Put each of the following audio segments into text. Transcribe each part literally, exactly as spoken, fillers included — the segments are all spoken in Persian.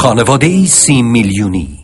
خانواده سی میلیونی.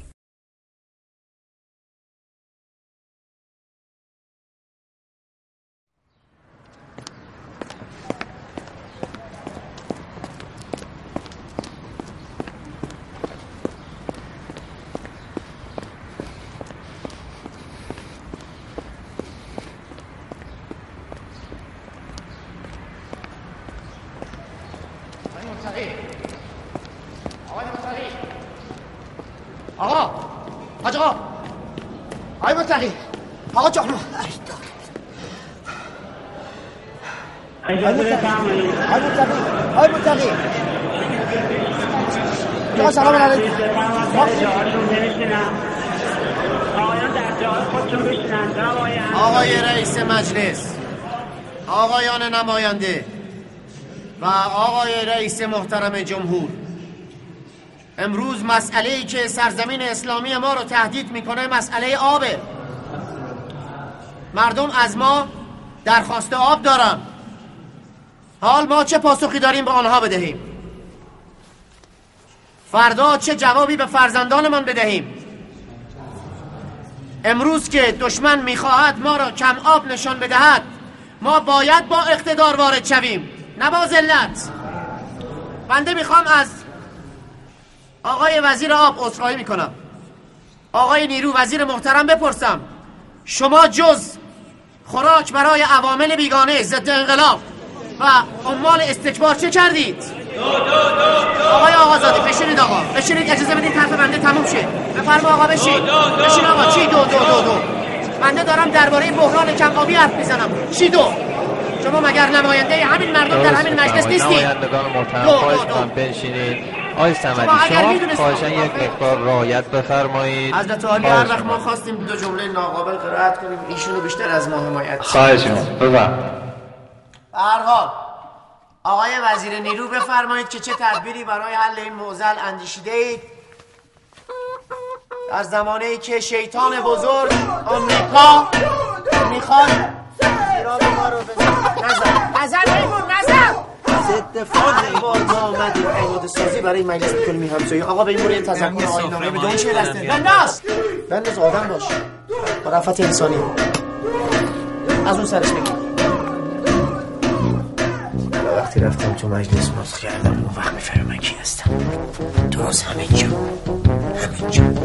نماینده و آقای رئیس محترم جمهور، امروز مسئله‌ای که سرزمین اسلامی ما رو تهدید میکنه مسئله آبه. مردم از ما درخواست آب دارن. حال ما چه پاسخی داریم به آنها بدهیم؟ فردا چه جوابی به فرزندانمان بدهیم؟ امروز که دشمن میخواهد ما را کم آب نشان بدهد، ما باید با اقتدار وارد شویم، نه با ذلت. بنده میخوام از آقای وزیر آب عذرخواهی میکنم. آقای نیرو وزیر محترم بپرسم، شما جز خوراک برای عوامل بیگانه ضد انقلاب و عمال استکبار چه کردید؟ آقای آقا زادی بشینید، آقا بشینید، اجازه بدید طرف بنده تموم شه. بفرما آقا بشین، بشین آقا. چی دو دو دو دو؟ بنده دارم درباره بحران کم آبی حرف میزنم. چی دو؟ شما مگر نماینده همین مردم در همین مجلس نیستی؟ نمایندگان محترم خواهش می‌کنم بنشینید. آقای صمدی شما خواهشاً یک مقدار رعایت بفرمایید. حضرت عالی هر وقت ما خواستیم دو جمله ناقابل قرائت کنیم ایشونو بیشتر از ما حمایت کنید. خواهش می‌کنم. بفرمایید. به هر حال آقای وزیر نیرو بفرمایید که چه تدبیری برای حل این معضل اندیشیده اید؟ در زمانه‌ای که شیطان بزرگ آمریکا میخواد ایران ما رو بزنه، نظر نظر نگو نظر ضد فرد باز آمدید ایجاد سازی برای مجلس کلمی همسایه. آقا به این مورد تذکر آینامه بدون چه دسته بنداز بنداز آدم باش با رفعت انسانی از اون سرش بگیر. وقتی رفتم تو مجلس مصر کردم اون وقت میفهمم کی هستم. درست همین جا همین جا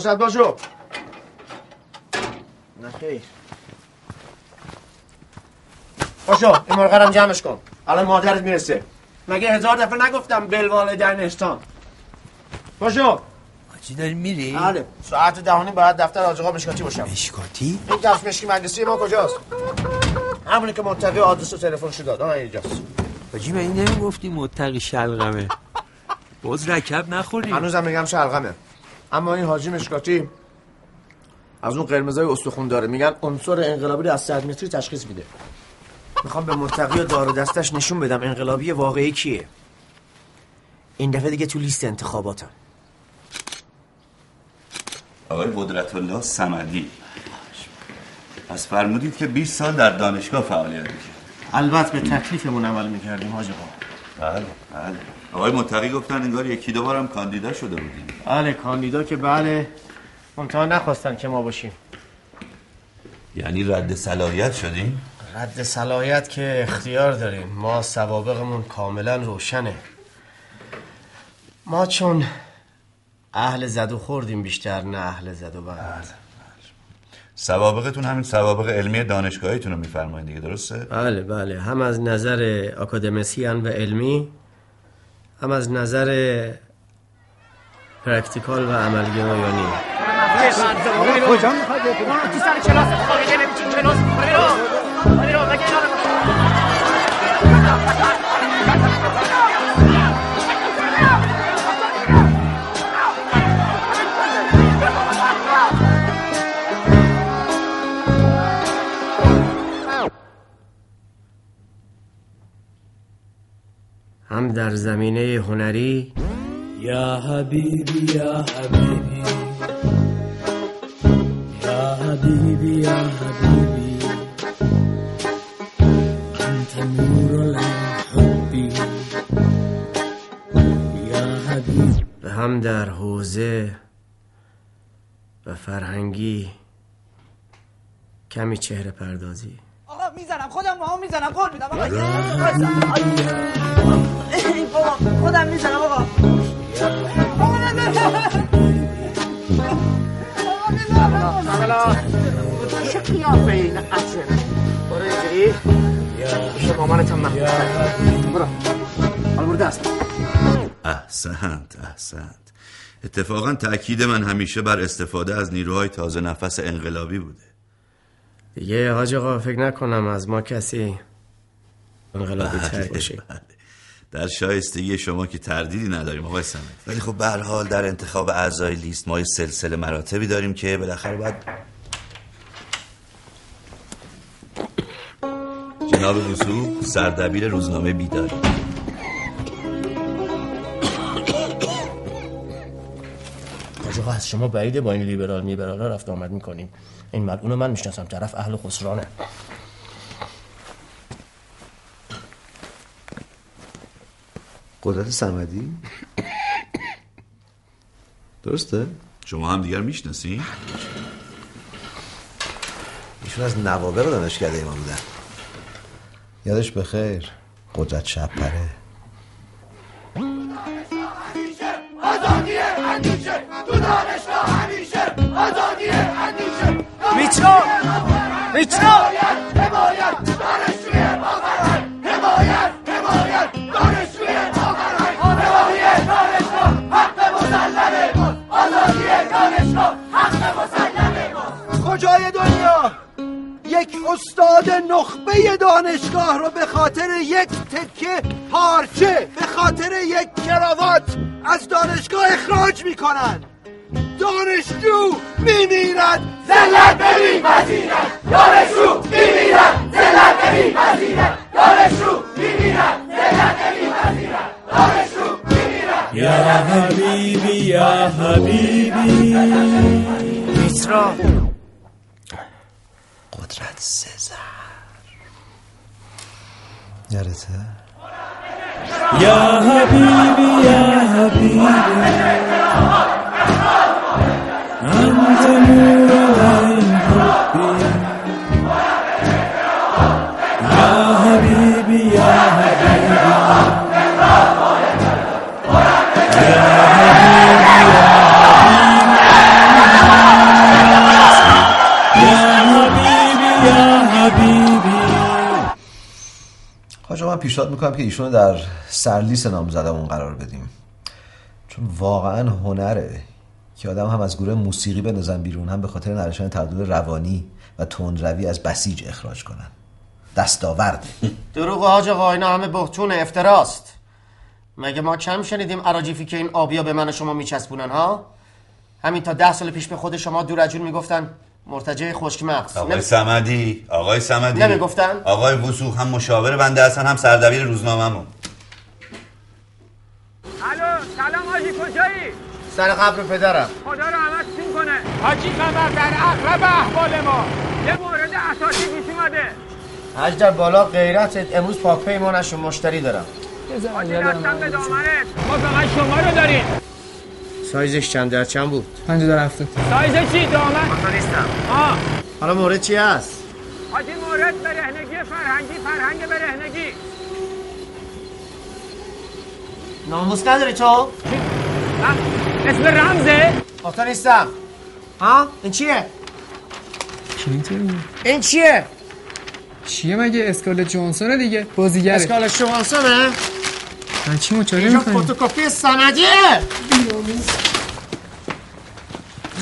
شد باشو. نه خیر. باشو این مرغرم جمعش کن. الان مادرت میرسه. مگه هزار دفعه نگفتم بالوالدین احسان. باشو. چی داری میری؟ آره. ساعت ده و نیم باید دفتر حاج آقا مشکاتی باشم. مشکاتی؟ این دفتر مشکی مجلسی ما کجاست؟ همونی که متقی آدرس و تلفنشو داد. اون اینجاست. حاجی من نمیگفتی متقی شلغمه. باز رکب نخوری. هنوزم میگم شلغمه. اما این حاجی مشکاتی از اون قرمزای استخون داره، میگن عنصر انقلابی رو از صد متری تشخیص میده. میخوام به مرتقی و دار دستش نشون بدم انقلابی واقعی کیه. این دفعه دیگه تو لیست انتخاباتم. آقای قدرت الله صمدی، پس فرمودید که بیست سال در دانشگاه فعالیت می‌کردید. البته به تکلیفمون عمل می‌کردیم حاج آقا. بله بله آقای متقی گفتن انگار یکی دو بارم کاندیدا شده بودیم. بله کاندیدا که بله، منتها نخواستن که ما باشیم. یعنی رد صلاحیت شدیم؟ رد صلاحیت که اختیار داریم، ما سوابقمون کاملا روشنه. ما چون اهل زد و خوردیم بیشتر، نه اهل زد و بند. سوابقتون همین سوابق علمی دانشگاهیتون رو میفرمایید دیگه، درسته؟ بله بله، هم از نظر آکادمیسیان و علمی، هم از نظر پرکتیکال و عملگرایانه. کجا میخواد تو سر کلاس خارجه نمیشین کلاس هم در زمینه هنری. یا حبیبی یا حبیبی یا حبیبی یا حبیبی انت نور الحبی یا حبیبی، و هم در حوزه و فرهنگی کمی چهره پردازی. آقا میزنم خودم، ما هم میزنم، قول میدم آقا، خودم میزنم آقا. آقا نزن آقا نزن چه قیافه این اصل. برو اینجوری پیش مامانت هم محبوب کن، برو حال برده است. احسنت احسنت. اتفاقا تأکید من همیشه بر استفاده از نیروهای تازه نفس انقلابی بوده دیگه. حاج آقا فکر نکنم از ما کسی انقلابی تر باشه، در شایستگی شما که تردیدی نداریم آقای صمدی. ولی خب به هر حال در انتخاب اعضای لیست ما یه سلسله مراتبی داریم که بالاخره باید. جناب وصوف سردبیر روزنامه بیداری. حاج آقا از شما بعیده با این لیبرال میبرالا رفت آمد میکنیم. این ملعون من میشناسم، طرف اهل خسرانه. قدرت صمدی؟ درسته؟ شما هم دیگر میشناسین؟ ایشون از نوابغ دانشکده ما بودن. یادش بخیر. قدرت شب پره. همیشه آزادی اندیشه تو دانشگاه، همیشه آزادی اندیشه. میترا میترا حمایت دانشجوی باقران، حمایت حمایت دانشجوی کجای دنیا یک استاد نخبه دانشگاه رو به خاطر یک تکه پارچه، به خاطر یک کراوات از دانشگاه اخراج میکنن. دانشجو میمیرد ذلت به بی‌مزیرت، دانشجو میمیرد ذلت به بی‌مزیرت، دانشجو میمیرد ذلت به بی‌مزیرت، دانشجو میمیرد. یا حبیبی یا حبیبی میترا قدرت سزار یارته. یا حبیبی یا حبیبی انت نور الحبی، یا حبیبی یا حبیبی حاج آقا من پیشنهاد میکنم که ایشونو در سرلیست نامزدمون قرار بدیم، چون واقعا هنره که آدم هم از گروه موسیقی بندازن بیرون، هم به خاطر نداشتن تعادل روانی و تندروی از بسیج اخراج کنن. دستاورد دروغ حاج آقا، اینا همه بهتون افتراست. مگه ما کم شنیدیم اراجیفی که این آبیا به من و شما میچسبونن ها؟ همین تا ده سال پیش به خود شما دور از جون میگفتن مرتجع خشک مغز. آقای نمی... صمدی آقای صمدی نمیگفتن؟ آقای وسوق هم مشاور بنده هستن، هم سردبیر روزنامه‌مون. الو سلام حاجی، کجایی؟ سر قبر پدرم. خدا رحمت کنه حاجی. خبر در اغلب احوال ما یه مورد اساسی پیش اومده. حاج در بالا غیرتت، امروز پاک پیمانشون مشتری دارم. حاجی دستم به دامنت، ما فقط شما رو داریم. سایزش چند در چند بود؟ پنج در هفته. سایز چی؟ دامن؟ من تو نیستم. آه حالا مورد چی هست؟ حاجی مورد برهنگی فرهنگی، فرهنگ برهنگی. ناموس نداره تو؟ اسم رمزه؟ آفتا نیستم. ها؟ این چیه؟ این چیه؟ چیه مگه؟ اسکارلت جوانسونه دیگه، بازیگره. اسکارلت جوانسونه؟ من چی مچاره میکنیم؟ اینجا فوتوکپی سندیه.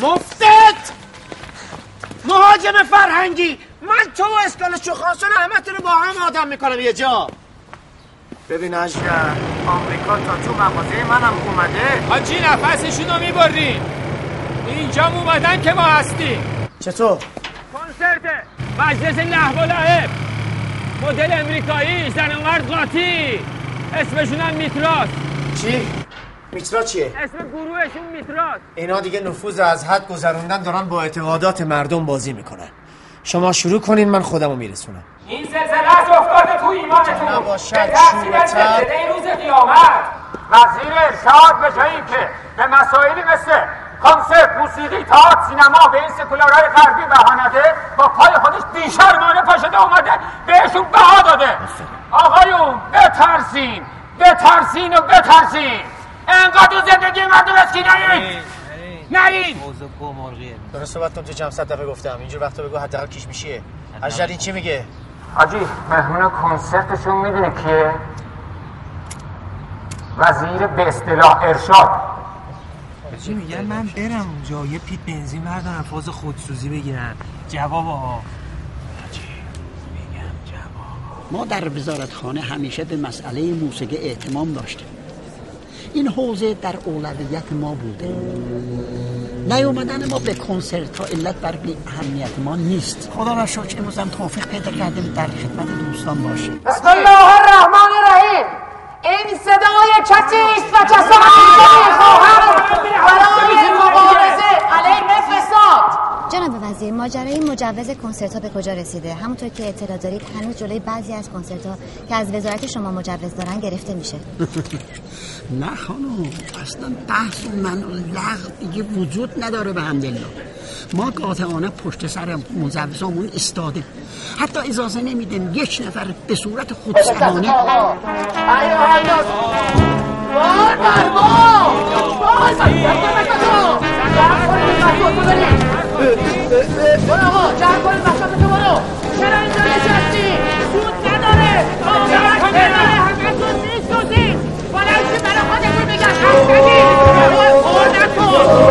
مفتت مهاجم فرهنگی، من تو و اسکارلت جوانسون همه تون رو با هم آدم میکنم یه جا. ببین اجدر، آمریکا تا تو مغازه منم اومده. حاجی نفسشون رو میبرین، اینجا اومدن که ما هستیم. چطور؟ کنسرته مجلس نحو لعب، مدل امریکایی، زن و مرد قاطی، اسمشون هم میتراست. چی؟ میترا چیه؟ اسم گروهشون میتراست. اینا دیگه نفوذ از حد گذروندن، دارن با اعتقادات مردم بازی میکنن. شما شروع کنین، من خودمو میرسونم. این زلزله از افتاده تو ایمانتون، نباشد شورتر زلزله این روز قیامت. وزیر ارشاد به جایی که به مسائلی مثل کانسرت، موسیقی، تئاتر، سینما به این سکولارهای غربی بهانده، با پای خودش بیشرمانه پاشده اومده بهشون بها داده. آقایون بترسین، بترسین و بترسین، انقدر زندگی مردم اسکی نرید، نرید. موضوع گمارقیه. درست صحبتتون تو جمع صد دفعه گفتم، اینجور وقتا بگو حداقل کیش میشیه. اجل چی میگه؟ حاجی مهمون کنسرتشون میدونه کیه؟ وزیر به اصطلاح ارشاد. چی میگن؟ من برم اونجا یه پیت بنزین بردارم، فاز خودسوزی بگیرم. جوابا چی میگم؟ جواب ما در وزارتخانه همیشه به مسئله موسیقی اهتمام داشتیم، این حوزه در اولویت ما بوده. نیومدن ما به کنسرت ها علت بر بی اهمیت ما نیست. خدا را شکر امروز هم توفیق پیدا کردیم در خدمت دوستان باشیم. بسم الله الرحمن الرحیم. این صدای کسیست و کسانی خواهد برای مبارزه علیه فساد. جناب وزیر، ماجرای مجوز کنسرت ها به کجا رسیده؟ همونطور که اطلاع دارید هنوز جلوی بعضی از کنسرت ها که از وزارت شما مجوز دارن گرفته میشه. نه خانم، اصلا بحث و من لغو دیگه وجود نداره به حمدالله. ما قاطعانه پشت سر مجوزامون ایستاده، حتی اجازه نمیدیم یک نفر به صورت خودسرانه. برو آقا، جمع کنید وسط تو، برو. چرا اینجا نشستی؟ سود نداره، آمدت نداره، همتون نیست و نیست. بلنشی برای خودتون بگم هست کنید، برو خوردت کن.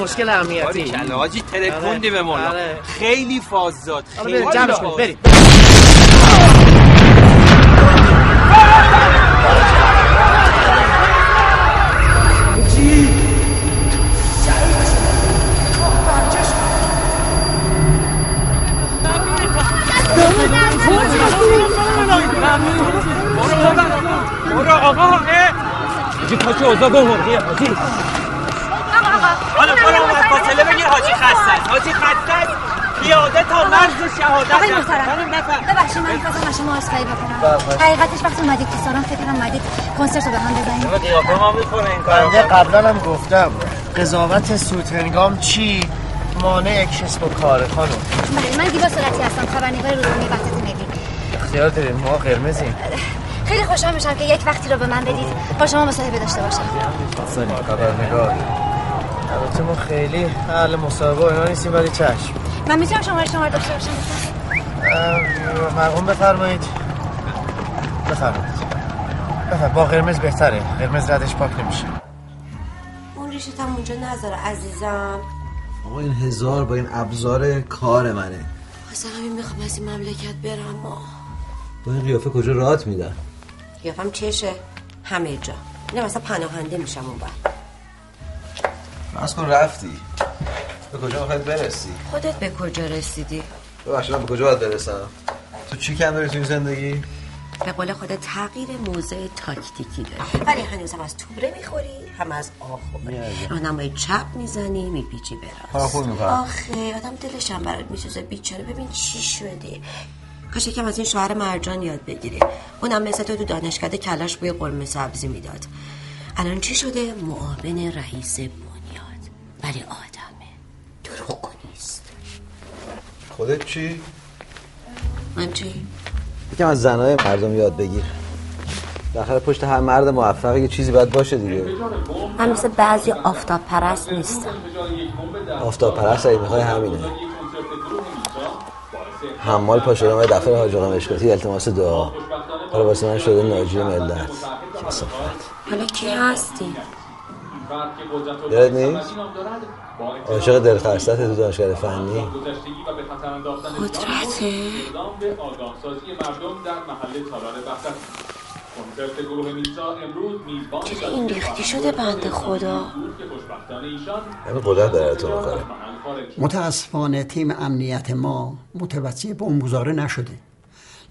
مشکل امنیتی کلا حاجی ترکوندی به مولا. خیلی فازداد، خیلی جمعش کن بریم. برو آقا، حاجی پاچه اوضاع گمرگیه. حاجی حالا برو، فاصله بگیر. حاجی خسته است، حاجی خسته است. پیاده تا مرز شهادت. آقای محترم ببخشید من می‌خواستم از شما عذرخواهی بکنم. حقیقتش وقتی اومدید دوستان فکرم اومدید کنسرت رو به هم بزنید. شما قیافه ما می‌کنه این کارو. من قبلا هم گفتم قضاوت سوتنگام چی مانع کسب و کار خانم. من دیبا سولتی هستم، خبرنگار روزنامه وقتت می‌بینید. اختیار دارید، ما قرمزیم. خیلی خوشحال میشم که یک وقتی رو به من بدید با شما مصاحبه داشته باشم. سلام خبرنگار. البته ما خیلی اهل مصاحبه اینا نیستیم ولی چشم. من میتونم شماره شما رو داشته باشم؟ مرحوم بفرمایید. بفرمایید. بفرمایید. با قرمز بهتره. قرمز ردش پاک نمیشه. اون ریشت هم اونجا نذار عزیزم. آقا این هزار با این ابزار کار منه. واسه همین میخوام از این مملکت برم ما. با این قیافه کجا راحت میدن؟ قیافم چشه؟ همه جا. نه مثلا پناهنده میشم اون بر. از کن رفتی؟ به کجا میخواید برسی؟ خودت به کجا رسیدی؟ ببخشید من به کجا باید برسم؟ تو چی کم داری تو این زندگی؟ به قول خودت تغییر موضع تاکتیکی داری ولی هنوزم از توبره میخوری هم از آخوره راهنمای چپ میزنی میپیچی براست آخه آدم دلش هم برات میسوزه بیچاره ببین چی شده کاش یکم از این شوهر مرجان یاد بگیری اونم مثل تو تو دانشکده کلاش بوی قرمه سبزی میداد الان چی شده معاون رئیس بنیاد ولی آدمه دروغگو نیست خودت چی؟ من چی؟ یکم از زنای مردم یاد بگیر بالاخره پشت هر مرد موفق یه چیزی باید باشه دیگه من مثل بعضی آفتاب پرست نیستم آفتاب پرست اگه میخوای همینه حمال پاشدم و دفتر حاج آقا مشکاتی التماس دعا حالا واسه من شده ناجی ملت کسافت حالا کی هستی؟ یاد نیست؟ عاشق دلخرستت تو دانشگاه فنی قدرته؟ چرا این ریختی شده بنده خدا؟ همین قدرت داره تو میخوره متاسفانه تیم امنیت ما متوجه به اونگذاره نشده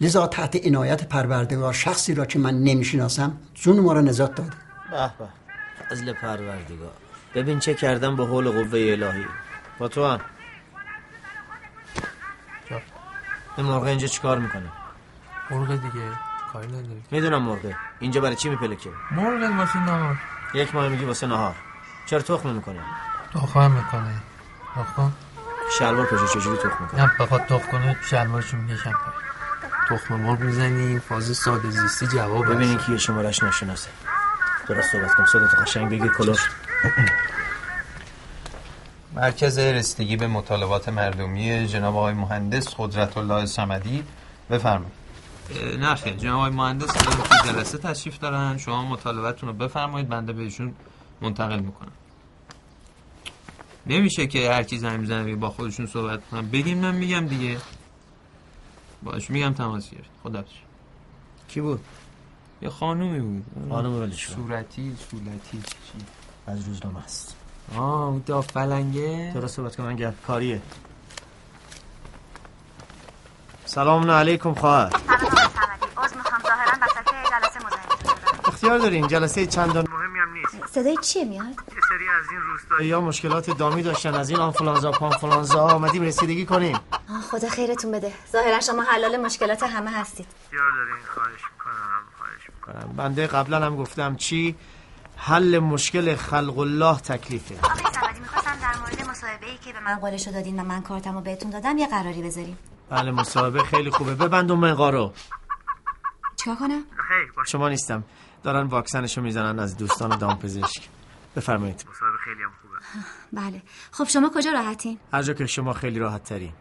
لذا تحت عنایت پروردگار شخصی را که من نمیشناسم جون ما را نجات داده به به عزل پروردگار ببین چه کردم با حول قوه الهی با تو هم این مرغ اینجا چی کار میکنه؟ مرغ دیگه کاری نداره میدونم مرغه اینجا برای چی میپلکه؟ مرغ واسه نهار یک ماه میگی واسه نهار چرا تخم میکنه؟ تخم میکنه تخم؟ شلوار پشه چجوری تخم میکنه؟ نه بخواد تخم کنه شلوارشو میکشن تخم مرغ میزنی فاز ساده زیستی جواب ببینی که شمارش نشناسه درست صحبت کنم صدتو قشنگ بگیر کلاش مرکز رسیدگی به مطالبات مردمی جناب آقای مهندس قدرت الله صمدی بفرمایید نه خیر جناب آقای مهندس در جلسه تشریف دارن شما مطالبتون رو بفرمایید بنده بهشون منتقل میکنم نمیشه که هر کی زمین زمین با خودشون صحبت کنم بگیم من میگم دیگه باش میگم تماس گرفت خدا بزش کی بود؟ یه خانومی بود خانوم ولی شو صورتی صورتی چی از روزنامه است آه اون تا فلنگه درست صحبت کنم من گپ کاریه سلام علیکم خواهر عذر میخوام ظاهرا وسط جلسه مزاحمتون اختیار دارین جلسه چندان مهمی هم نیست صدای چیه میاد یه سری از این روستایی‌ها مشکلات دامی داشتن از این آنفولانزا پانفولانزا اومدیم رسیدگی کنیم آه خدا خیرتون بده ظاهرا شما حلال مشکلات همه هستید اختیار دارین خواهش می‌کنم بنده قبلا هم گفتم چی حل مشکل خلق الله تکلیفه آقای صمدی میخواستم در مورد مصاحبه‌ای که به من قولشو دادین و من کارتمو بهتون دادم یه قراری بذاریم بله مصاحبه خیلی خوبه ببند اون منقارو چیکار کنم خیر با شما نیستم دارن واکسنشو میزنن از دوستان دامپزشک بفرمایید مصاحبه خیلی هم خوبه بله خب شما کجا راحتین هر جا که شما خیلی راحت ترین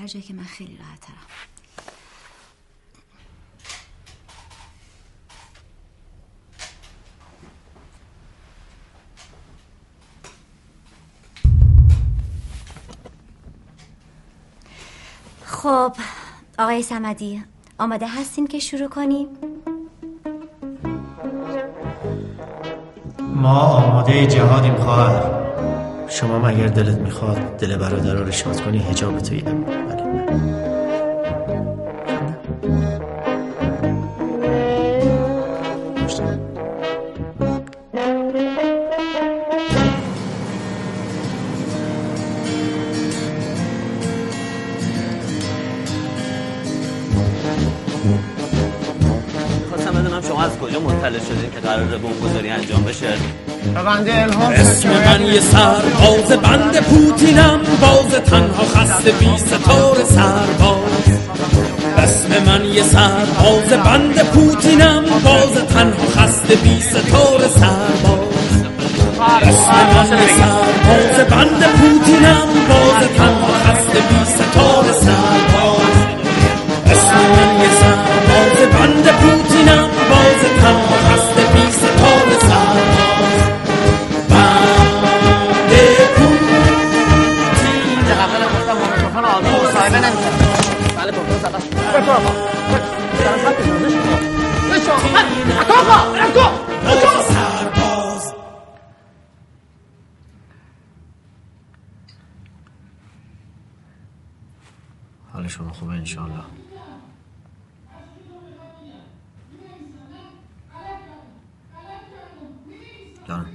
هر جا که من خیلی راحت ترم خب آقای صمدی آماده هستیم که شروع کنیم ما آماده جهادیم خواهر شما مگر دلت میخواد دل برادرها رو شاد کنی حجاب توی بله شما از کجا مطلع شدین که قراره بمب‌گذاری انجام بشه؟ بنده الهام اسم من یه سر باز بند پوتینم، باز تنها خسته بی ستاره سرباز. اسم من یه سر باز بند پوتینم، باز تنها خسته بی ستاره سرباز. اسم من یه سر باز بند پوتینم، باز تنها خسته بی ستاره سرباز. اسم من یه سر باز بند پوتینم، باز تنها خسته بی ستاره سرباز. بند پوتینم در قبل گفتم میکروفون آقا مصاحبه نمی‌کنه. بله بابا زدم. بابا حالشون خوبه انشالله. جان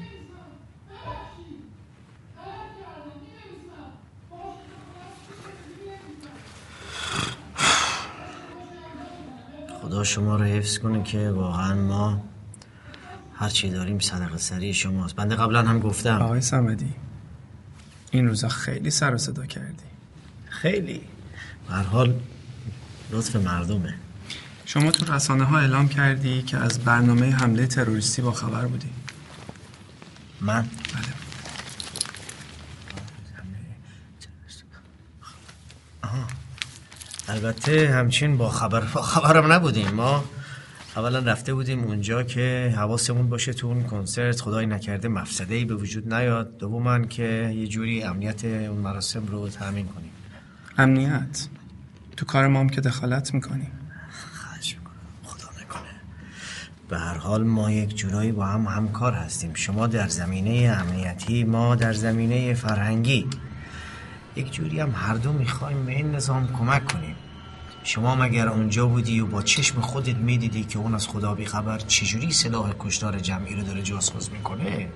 خدا شما رو حفظ کنه که واقعا ما هر چی داریم صدقه سری شماست. بنده قبلا هم گفتم آقای صمدی این روزا خیلی سر و صدا کردی، خیلی. به هر حال لطف مردمه. شما تو رسانه ها اعلام کردی که از برنامه حمله تروریستی با خبر بودی. من؟ بله. آها. البته همچین با خبر با خبرم نبودیم. ما اولا رفته بودیم اونجا که حواسمون باشه تو اون کنسرت خدای نکرده مفسده‌ای به وجود نیاد. دوماً که یه جوری امنیت اون مراسم رو تامین کنیم. امنیت تو کار ما هم که دخالت میکنی. خواهش میکنم، خدا نکنه. به هر حال ما یک جورایی با هم همکار هستیم. شما در زمینه امنیتی، ما در زمینه فرهنگی. یک جوری هم هر دو میخوایم به این نظام کمک کنیم. شما مگر اونجا بودی و با چشم خودت میدیدی که اون از خدا بیخبر چجوری سلاح کشتار جمعی رو داره جاسوس میکنه؟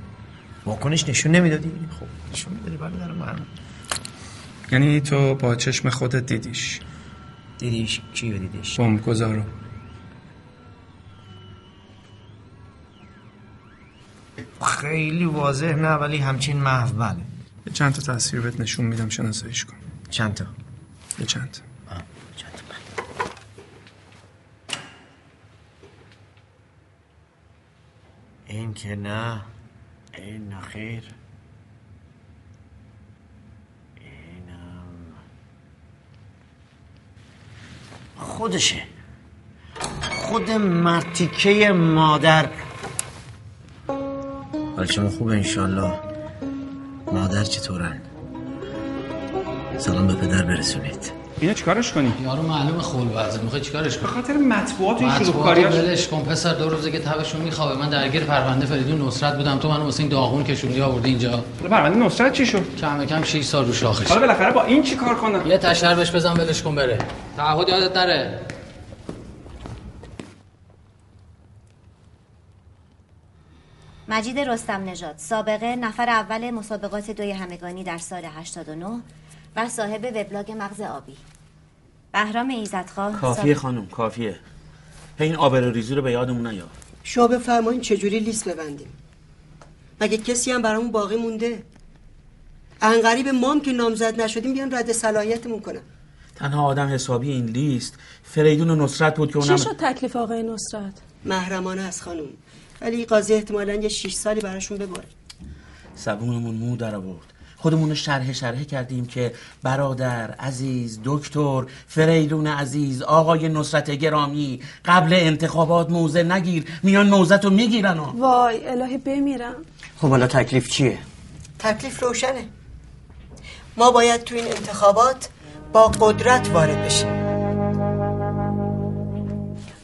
واکنش نشون نمیدادی؟ خب نشون میدادی. بله در من. یعنی تو با چشم خودت دیدیش؟ دیدیش؟ چی رو دیدیش؟ بمبگذارو. خیلی واضح نه ولی همچین محو. بله. یه چند تا تصویر بهت نشون میدم شناساییش کن. چند تا؟ یه چند تا. این که نه، این نخیر، خودشه، خود مرتیکه مادر. حال شما خوبه انشالله؟ مادر چطورن؟ سلام به پدر برسونید. اینو چیکارش کنی؟ یارو معلوم خلوته، میخوای چیکارش کنی؟ به خاطر مطبوعات این شلوغکاریاش ولش کن پسر. دو روزه که تبشون میخوابه. من درگیر پرونده فریدون نصرت بودم، تو منو واسه این داغون کشوندی آوردی اینجا. پرونده نصرت چی شد؟ کم کم شش سال رو شاخش. حالا بالاخره با این چیکار کنم؟ یه تشر بهش بزن ولش کن بره. تعهد یادت نره. مجید رستم نژاد، سابقه نفر اول مسابقات دوی همگانی در سال هشتاد و نه و صاحب وبلاگ مغز آبی. بهرام عزت‌خواه. کافیه خانم، کافیه. این آبروریزی رو به یادمون نیار. شما بفرمایید چجوری لیست ببندیم؟ مگه کسی هم برامون باقی مونده؟ ان قریب مام که نامزد نشدیم بیان رد صلاحیتمون کنن. تنها آدم حسابی این لیست فریدون و نصرت بود که اونم. چی شد تکلیف آقای نصرت؟ محرمانه است خانم، ولی قاضی احتمالاً یه شش سالی براشون بگوره. صبونمون مو در آورد. خودمون شرح شرح کردیم که برادر عزیز دکتر فریدون عزیز آقای نصرت گرامی قبل انتخابات موزه نگیر، میان موزه‌تو میگیرن. وای الهی بمیرم. خب حالا تکلیف چیه؟ تکلیف روشنه. ما باید تو این انتخابات با قدرت وارد بشیم.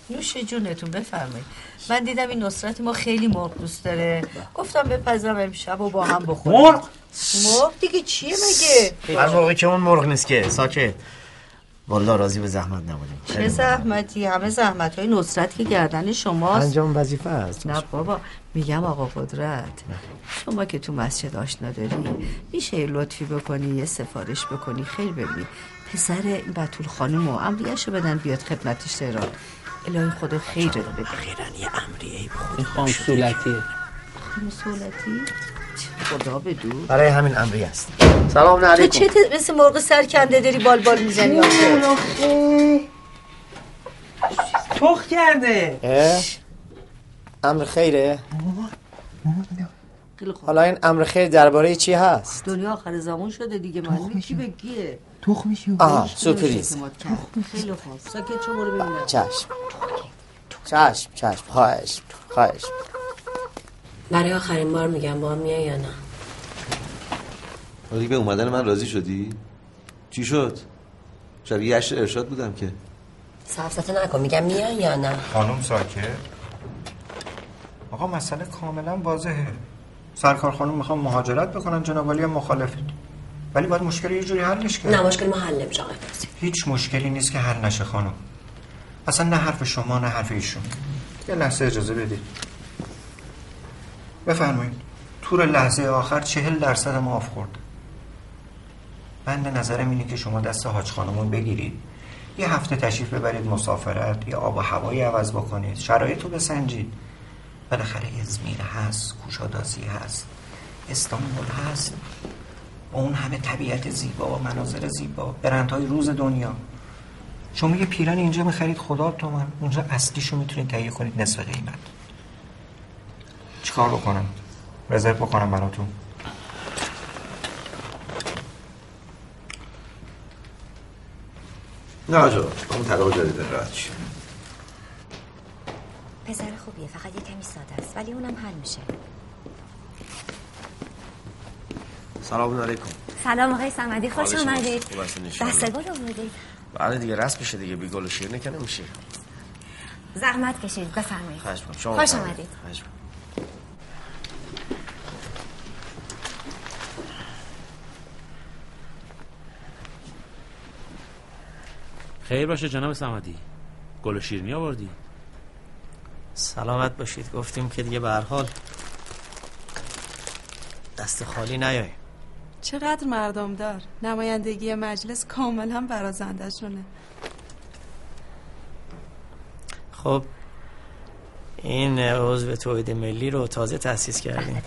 نوش جونتون. بفرمایید. من دیدم این نصرت ما خیلی مرغ دوست داره، گفتم بپزم امشب و با هم بخوریم. مرغ؟ مرغ دیگه چیه مگه؟ هر موقعی که اون مرغ نیست که. ساکت. والله راضی به زحمت نبودیم. چه زحمتی؟ همه زحمت‌های نصرت که گردن شماست. انجام وظیفه است. نه بابا، میگم آقا قدرت. شما که تو مسجد آشنا داری، میشه لطفی بکنی یه سفارش بکنی خیر ببینی. پسر بتول خانم و امریاشو بدن بیاد خدمتش تهران. الهی خود خیرت بده. خیرن یه امری عیب خود خانم سولتی. خانم سولتی؟ خدا بدو. برای همین امری است. سلام علیکم. تو چه ت... مثل مرغ سرکنده داری بال بال میزنی؟ تخ کرده. امر خیره؟ حالا این امر خیر درباره چی هست؟ دنیا آخر زمان شده دیگه، معلومه کی به کیه. تخ میشی. آها سورپرایز. خیلی خوب. ساکت شو برو ببینم. چشم چشم چشم. خواهش خواهش. برای آخرین بار میگم با هم میای یا نه؟ ولی به اومدن من راضی شدی؟ چی شد؟ شبیه یشت ارشاد بودم که. صفصفه نکن، میگم میای یا نه؟ خانم ساکت. آقا مسئله کاملا واضحه. سرکار خانم میخوام مهاجرت بکنن، جناب عالی مخالفه، ولی باید مشکل یه جوری حلش کرد. نه مشکل ما حل نمیشه آقای فارسی. هیچ مشکلی نیست که حل نشه خانم، اصلا نه حرف شما نه حرف ایشون. یه لحظه اجازه بدید. بفرمایید. تور لحظه آخر چهل درصد ما آف خورد. بنده نظرم اینه که شما دست حاج خانمون بگیرید، یه هفته تشریف ببرید مسافرت، یا آب و هوایی عوض بکنید، شرایط رو بسنجید. بالاخره ازمیر هست، کوشادازی هست، استانبول هست، اون همه طبیعت زیبا و مناظر زیبا، برندهای روز دنیا. شما یه پیرن اینجا میخرید خداب تومن، اونجا اصلیشو میتونید تهیه کنید نصف قیمت. چیکار بکنم؟ رزرو بکنم براتون؟ نه آجا، اون طلاق جدیده راحت شید. پسر خوبیه، فقط یه کمی ساده است، ولی اونم حل میشه. سلام علیکم. سلام آقای صمدی، خوش اومدید. دسته گل آوردید. بله دیگه، رسم میشه دیگه، بی گل و شیر نکنه میشه. زحمت کشید، بفرمایید. خوش اومدید. خیر باشه جناب صمدی، گل و شیر می آوردی. سلامت باشید. گفتیم که دیگه به هر حال دست خالی نیاییم. چقدر مردم دار، نمایندگی مجلس کاملا برازنده شونه. خب این عضو توحید ملی رو تازه تأسیس کردیم.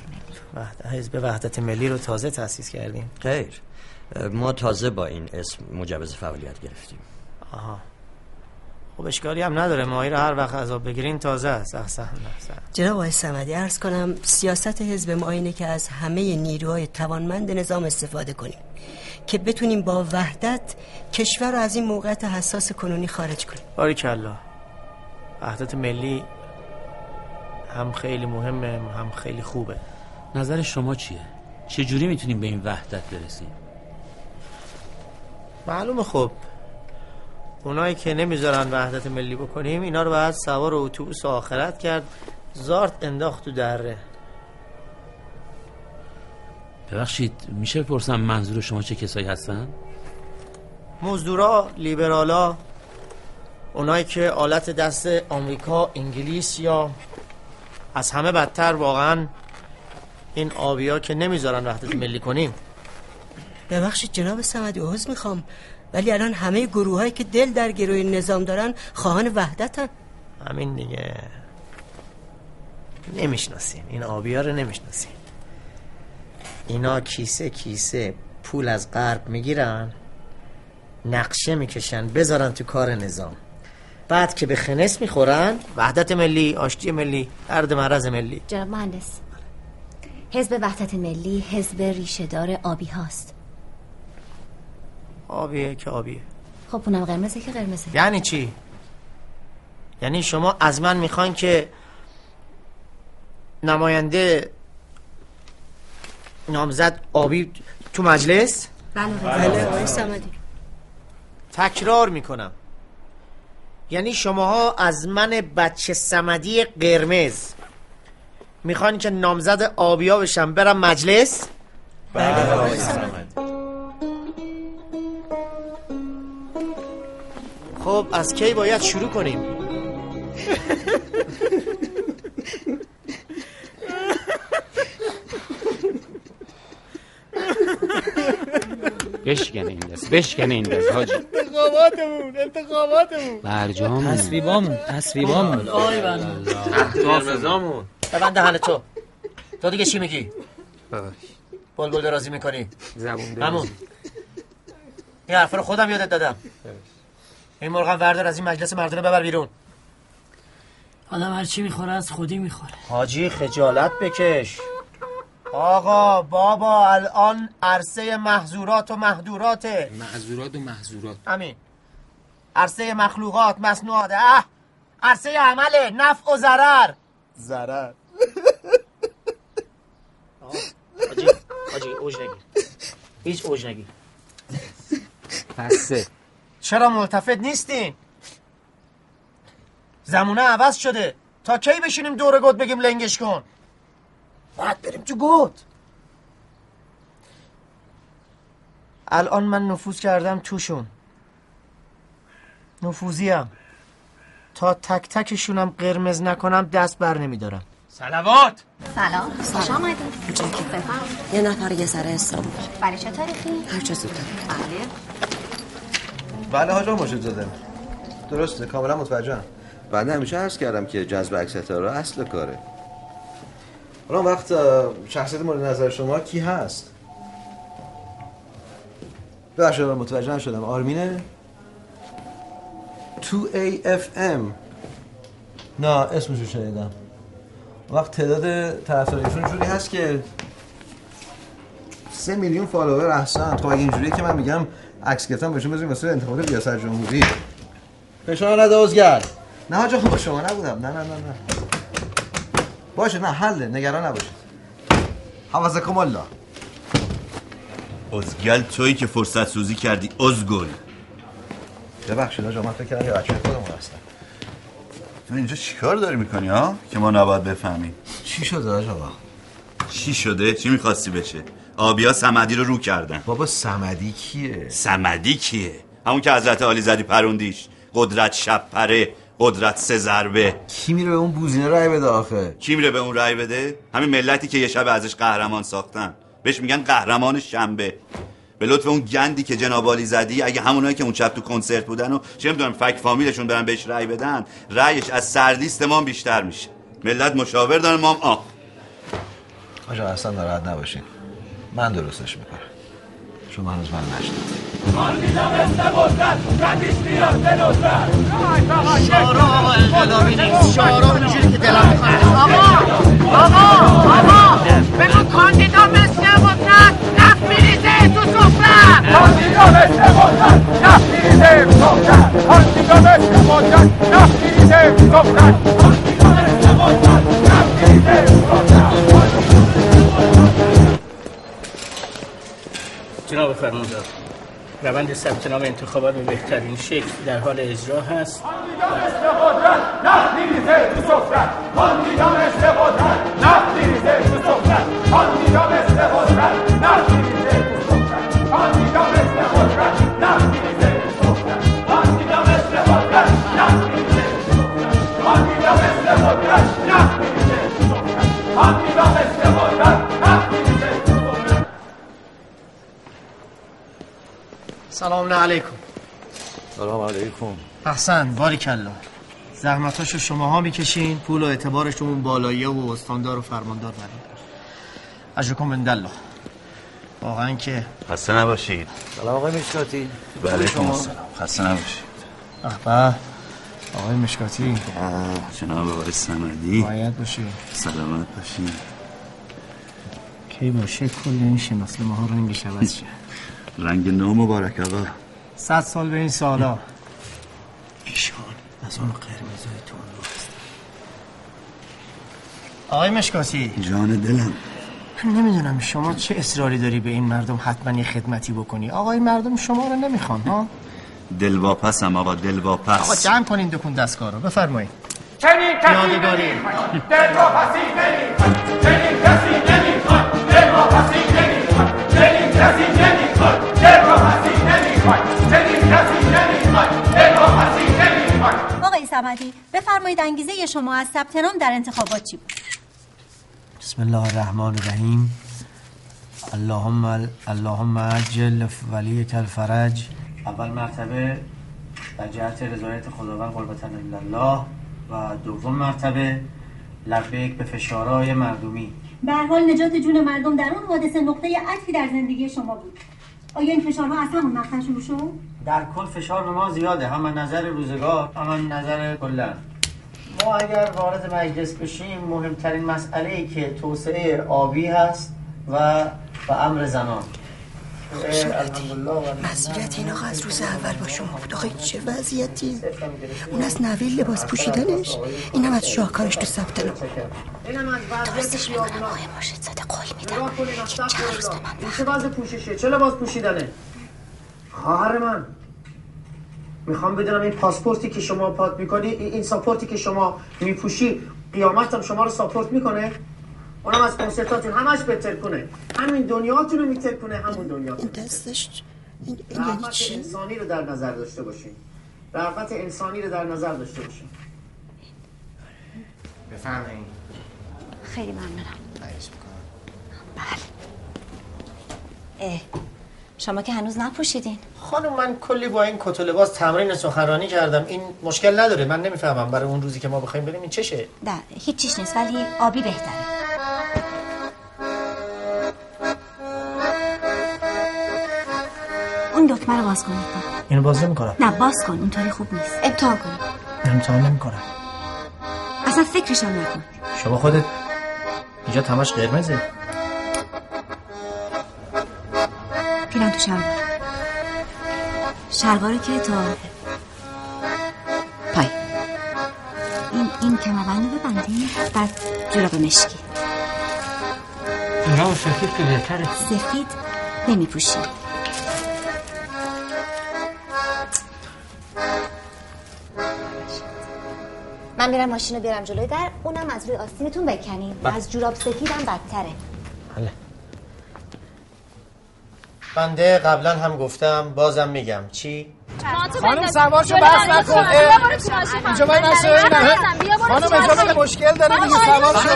حزب وحدت ملی رو تازه تأسیس کردیم. خیر، ما تازه با این اسم مجوز فعالیت گرفتیم. آها خب اشکالی هم نداره، ماهی رو هر وقت عذاب بگیرین تازه است. احسن احسن. جناب آقای صمدی، عرض کنم سیاست حزب ما اینه که از همه نیروهای توانمند نظام استفاده کنیم که بتونیم با وحدت کشور رو از این موقعیت حساس کنونی خارج کنیم. باریکالله. وحدت ملی هم خیلی مهمه هم خیلی خوبه. نظر شما چیه؟ چجوری میتونیم به این وحدت برسیم؟ معلومه خب اونایی که نمیذارن وحدت ملی بکنیم اینا رو بعد سوار اتوبوس آخرت کرد، زارت انداخت تو دره. ببخشید میشه بپرسم منظور شما چه کسایی هستن؟ مزدورا، لیبرالا، اونایی که آلت دست آمریکا، انگلیس یا از همه بدتر واقعا این آبیا که نمیذارن وحدت ملی کنیم. ببخشید جناب صمدی، عذر میخوام ولی الان همه گروه هایی که دل در گروه نظام دارن خواهان وحدت هن. همین دیگه. نمیشناسیم این آبی ها رو، نمیشناسیم. اینا کیسه کیسه پول از غرب میگیرن، نقشه میکشن بذارن تو کار نظام، بعد که به خنس میخورن وحدت ملی، آشتی ملی، درد مرز ملی. جناب مهندس، حزب وحدت ملی حزب ریشه‌دار آبی هاست. آبیه که آبیه. خب اونم قرمزه که قرمزه. یعنی چی؟ یعنی شما از من میخواین که نماینده نامزد آبی تو مجلس؟ بله بله آقای صمدی. تکرار میکنم، یعنی شماها از من بچه صمدی قرمز میخواین که نامزد آبیا بشم برم مجلس؟ بله آقای صمدی. خب از کی باید شروع کنیم؟ بشکنه این دست، بشکنه این دست حاجی. انتخاباتمون انتخاباتمون برجام تصویبامون تصویبامون آی بنده احتفالزامون بنده حل تو تو دیگه چی میگی؟ باش بلبل درازی میکنی زبون همون یه حرف رو خودم یادت دادم. این مرغم وردار از این مجلس مردونه ببر بیرون. آدم هرچی میخوره از خودی میخوره. حاجی خجالت بکش. آقا بابا الان عرصه محظورات و محدوراته. محظورات و محظورات. همین. عرصه مخلوقات مصنوعات. اه. عرصه عمله نفع و ضرر. ضرر. حاجی حاجی اوج نگیر. هیچ اوج نگیر. پسه چرا ملتفت نیستین؟ زمونه عوض شده. تا کی بشینیم دور گود بگیم لنگش کن؟ باید بریم تو گود. الان من نفوذ کردم توشون. نفوذیم. تا تک تکشونم قرمز نکنم دست بر نمیدارم. سلوات. سلام. خوش آمدید. یه نفر یه سر استرامون. بله چه تاریخی؟ هر چه زودتر. بله حاجا مرشدزاده. درسته کاملا متوجهم. بعد همیشه عرض کردم که جذب عکس ستاره اصل کاره. الان وقت شخصیت مورد نظر شما کی هست؟ ببخشید متوجه شدم. آرمینه؟ دو ای اف ام. نه اسمشو شنیدم. وقت تعداد طرفدارشون جوری هست که سه میلیون فالوور هستن. خب اگه اینجوریه که من میگم عکس گرفتم بهشون بزنیم واسه انتخابات ریاست جمهوری. فشار نده ازگر. نه حاجا خوب شما نبودم. نه نه نه نه. باشه نه حله نگران نباشید. حواسکم الله. ازگل تویی که فرصت سوزی کردی ازگل. ببخشید حاجا من فکر کردم یه بچه خودمون هستم. تو اینجا چیکار داری میکنی ها که ما نباید بفهمیم؟ چی شده حاج آقا؟ چی شده؟ چی می‌خواستی بشه؟ آبیا صمدی رو رو کردن. بابا صمدی کیه؟ صمدی کیه؟ همون که حضرت علی زادی پروندیش. قدرت شب پره، قدرت سه ضربه. کی میره به اون بوزینه رای بده آخه؟ کی میره به اون رای بده؟ همین ملتی که یه شب ازش قهرمان ساختن. بهش میگن قهرمان شنبه. به لطف اون گندی که جناب علی زادی اگه همونایی که اون شب تو کنسرت بودن و چه میدونم فک فامیلشون برن بهش رای بدن، رایش از سرلیست ما بیشتر میشه. ملت مشاور داره ما آخ. آجا اصلا ناراحت نباشین. من درستش میکنم. شما هنوز من نشنید. مارنیزم است قدرت، ردیش بیاد به نظر. شعارا آقا انقلابی نیست. شعارا اونجوری که دلم میخواد. آقا! آقا! آقا! بگو کاندیدا مثل قدرت نفت میریزه تو صحبت. کاندیدا مثل قدرت نفت میریزه تو صحبت. کاندیدا مثل قدرت نفت میریزه تو صحبت. کاندیدا مثل قدرت نفت میریزه تو صحبت. جناب فرماندار، روند ثبت نام انتخابات به بهترین شکل در حال اجرا هست. کاندیدان استقدرت نفت تو صفرت. کاندیدان استقدرت نفت تو صفرت. کاندیدان استقدرت نفت تو صفرت. کاندیدان استقدرت نفت تو صفرت. کاندیدان استقدرت نفت تو صفرت. کاندیدان استقدرت نفت تو صفرت. کاندیدان استقدرت نفت. سلام علیکم. سلام علیکم. احسن باریک الله. زحمتاشو شماها میکشین، پول و اعتبارش اون بالاییه و استاندار و فرماندار برید. اجرکم بند الله. واقعا که خسته نباشید. سلام آقای مشکاتی. علیکم السلام. خسته نباشید. احبه آقای مشکاتی. جناب آقای صمدی. باید باشید. سلامت باشید. کی باشه کل نمیشه مثل ماها رنگش عوض شه. رنگ نو مبارک آقا. صد سال به این سالا. ایشان از اون قرمزای تون رو هست. آقای مشکاتی جان دلم، نمیدونم شما چه اصراری داری به این مردم حتما یه خدمتی بکنی. آقای مردم شما رو نمیخوان ها. دلواپسم آقا، دلواپس. آقا جمع کنین دکون دستکارو بفرمایید. چنین کسی نمیخواد دلواپسی نمیخواد. چنین کسی نمیخواد دلواپسی نمیخواد. چنین کسی نمیخواد دلواپسی نمیخواد. چنین کسی نمیخواد دلواپسی نمیخواد. آقای صمدی بفرمایید انگیزه شما از ثبت نام در انتخابات چی بود؟ بسم الله الرحمن الرحیم. اللهم اللهم عجل ولیک الفرج. اول مرتبه در جهت رضایت خداوند قربتن الله، و دوم مرتبه لبیک به فشارهای مردمی. به هر حال نجات جون مردم در اون حادثه نقطه عطفی در زندگی شما بود. آیا این فشارها از همون مقطع شروع شد؟ در کل فشار به ما زیاده، هم از نظر روزگار، هم از نظر کلا. ما اگر وارد مجلس بشیم مهمترین مسئله ای که توسعه آبی هست و و امر زنان. وضعیت این آقا از روز اول با شما بود. آقای چه وضعیتی؟ اون از نوه لباس پوشیدنش، این هم از شاهکارش تو ثبت نام. درستش میکنم آقای مرشدزاده، قول میدم که چند روز به من وقت. چه وضع پوششه؟ چه لباس پوشیدنه؟ خواهر من، میخوام بدونم این پاسپورتی که شما پات میکنی، این ساپورتی که شما میپوشی، قیامتم شما رو ساپورت میکنه؟ اونم از کنسرتاتون همش بهتر کنه، همین دنیاتون رو میتر کنه، همون دنیاتون. این دستش این یعنی چی؟ انسانی رو در نظر داشته باشین، رغبت انسانی رو در نظر داشته باشین. بفرمایید. خیلی ممنونم. خواهش میکنم. بله. اه شما که هنوز نپوشیدین. خانم من کلی با این کت و لباس تمرین سخنرانی کردم، این مشکل نداره. من نمیفهمم برای اون روزی که ما بخوایم بریم این چشه؟ نه هیچ چیز نیست، ولی آبی بهتره. اون دکمه رو باز کنید. اینو باز نمی‌کنم. نه باز کن، اونطوری خوب نیست. امتحان کن. امتحان نمی‌کنم. اصلا فکرش هم نکن. شما خودت اینجا تماش قرمزه. پیرن تو شلوار. شلوارو که تا پای. این این کمربندو ببندین، بعد جوراب مشکی. جوراب سفید که بهتره. سفید نمی‌پوشی. من میرم ماشین رو بیارم جلوی در، اونم از روی آستینتون بکنین. از جوراب سفیدم بدتره. بله. بنده قبلا هم گفتم بازم میگم چی؟ خانم سوارشو بس نکن. اینجا باید نشه اینه. خانم اجازه مشکل داره دیگه سوارشو.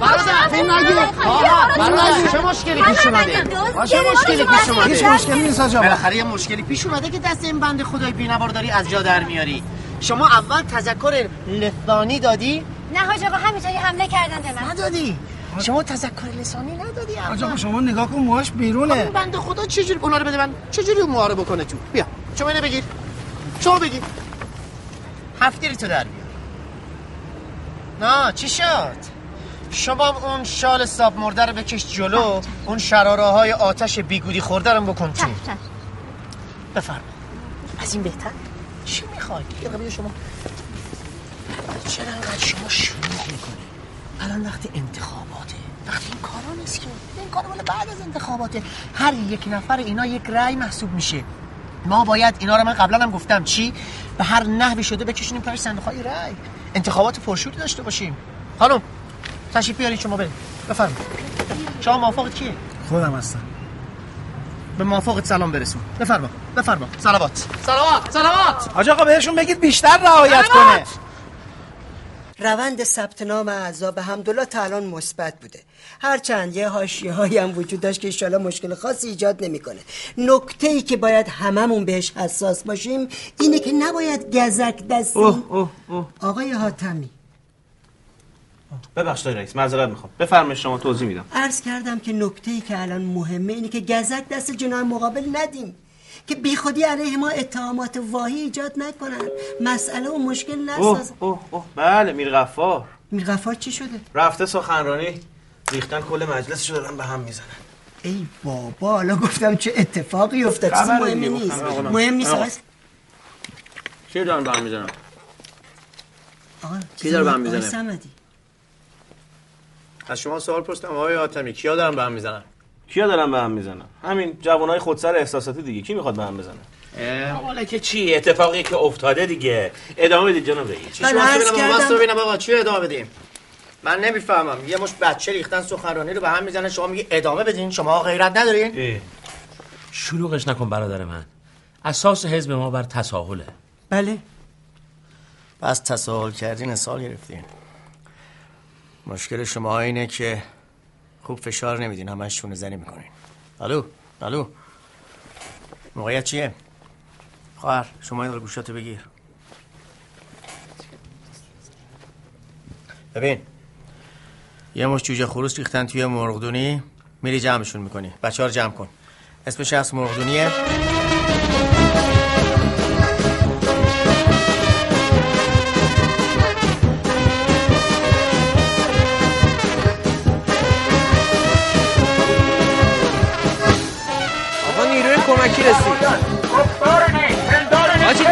برادر فیلم نگیر. برادر چه مشکلی پیش اومده؟ چه مشکلی پیش اومده؟ هیچ مشکلی نیست آقا. بالاخره یه مشکلی پیش اومده که دست این بنده خدای بی‌نوا رو داری از جا در میاری. شما اول تذکر لسانی دادی؟ نه حاج آقا همینطوری حمله کردن به من. ندادی. شما تذکر لسانی ندادی اول. حاج آقا شما نگاه کن موهاش بیرونه. اون بنده خدا چجوری اونا رو بده من؟ چجوری اون موها رو بکنه تو؟ بیا. شما اینو بگیر. شما بگیر. هفتیری تو در بیار. نه چی شد؟ شما اون شال ساب مرده رو بکش جلو، اون شراراهای آتش بیگودی خورده رو بکن تو. بفرمایید. از این بهتر؟ چی میخوای؟ یه قبیل شما چرا انقدر شما شروع میکنی؟ الان وقتی انتخاباته، وقتی این کارا نیست که، این کارا مال بعد از انتخاباته. هر یک نفر اینا یک رأی محسوب میشه. ما باید اینا رو، من قبلا هم گفتم چی؟ به هر نحوی شده بکشونیم پای صندوق‌های رأی، انتخابات پرشوری داشته باشیم. خانم تشریف بیارید شما برید. بفرمایید. شما موافق کیه؟ خودم هستم. به موافقت سلام برسون. بفرما بفرما. صلوات صلوات صلوات. حاج آقا بهشون بگید بیشتر رعایت کنه. روند ثبت نام اعضا به حمدالله تا الان مثبت بوده، هرچند یه حاشیه‌ای هم وجود داشت که ان شاءالله مشکل خاصی ایجاد نمی‌کنه. نکته‌ای که باید هممون بهش حساس باشیم اینه که نباید گزک دستیم. اوه اوه اوه. آقای حاتمی ببخشید رئیس، معذرت میخوام. بفرمایید شما، توضیح میدم. عرض کردم که نکته‌ای که الان مهمه اینه که گزک دست جناح مقابل ندیم، که بیخودی علیه ما اتهامات واهی ایجاد نکنن، مسئله و مشکل نسازن. اوه اوه اوه. بله میرغفار. میرغفار چی شده؟ رفته سخنرانی، ریختن کل مجلسشو دارن به هم میزنن. ای بابا، حالا گفتم چه اتفاقی افتاد. چیزی مهم نیست. مهم نیست اصلا. چی دارن به هم میزنن؟ آقا کی داره به هم میزنه؟ صمدی. از شما سوال پرسیدم آقای حاتمی، کیا دارن به هم میزنن؟ کیا دارن به هم میزنن؟ همین جوانای خودسر احساساتی دیگه، کی میخواد به هم بزنه؟ حالا که چی اتفاقی که افتاده دیگه. ادامه بدید جناب رئیس. شما ببینم واسه ببینم آقا چی ادامه بدیم؟ من نمیفهمم. یه مش بچه ریختن سخنرانی رو به هم میزنن، شما میگی ادامه بدین؟ شما غیرت ندارین؟ شلوغش نکن برادر من. اساس حزب ما بر تساهله. بله. پس تساهل کردین، اسال گرفتین. مشکل شما اینه که خوب فشار نمیدین، همش شونه زنی میکنین. الو الو موقعیت چیه؟ خواهر شما این گوشاتو بگیر. ببین یه مش جوجه خروس ریختن توی مرغدونی، میری جمعشون میکنی. بچه‌ها رو جمع کن. اسمش از مرغدونیه. آقا نیروی کمکی رسید. آجی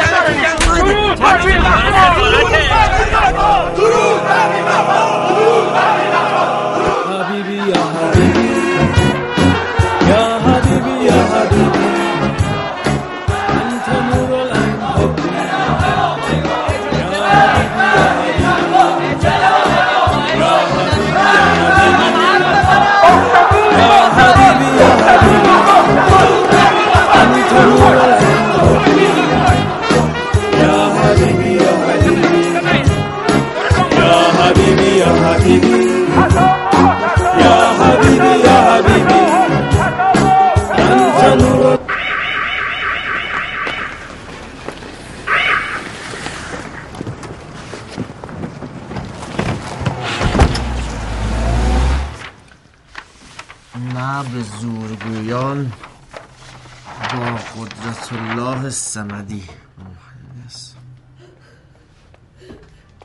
به زورگویان با قدرت الله صمدی.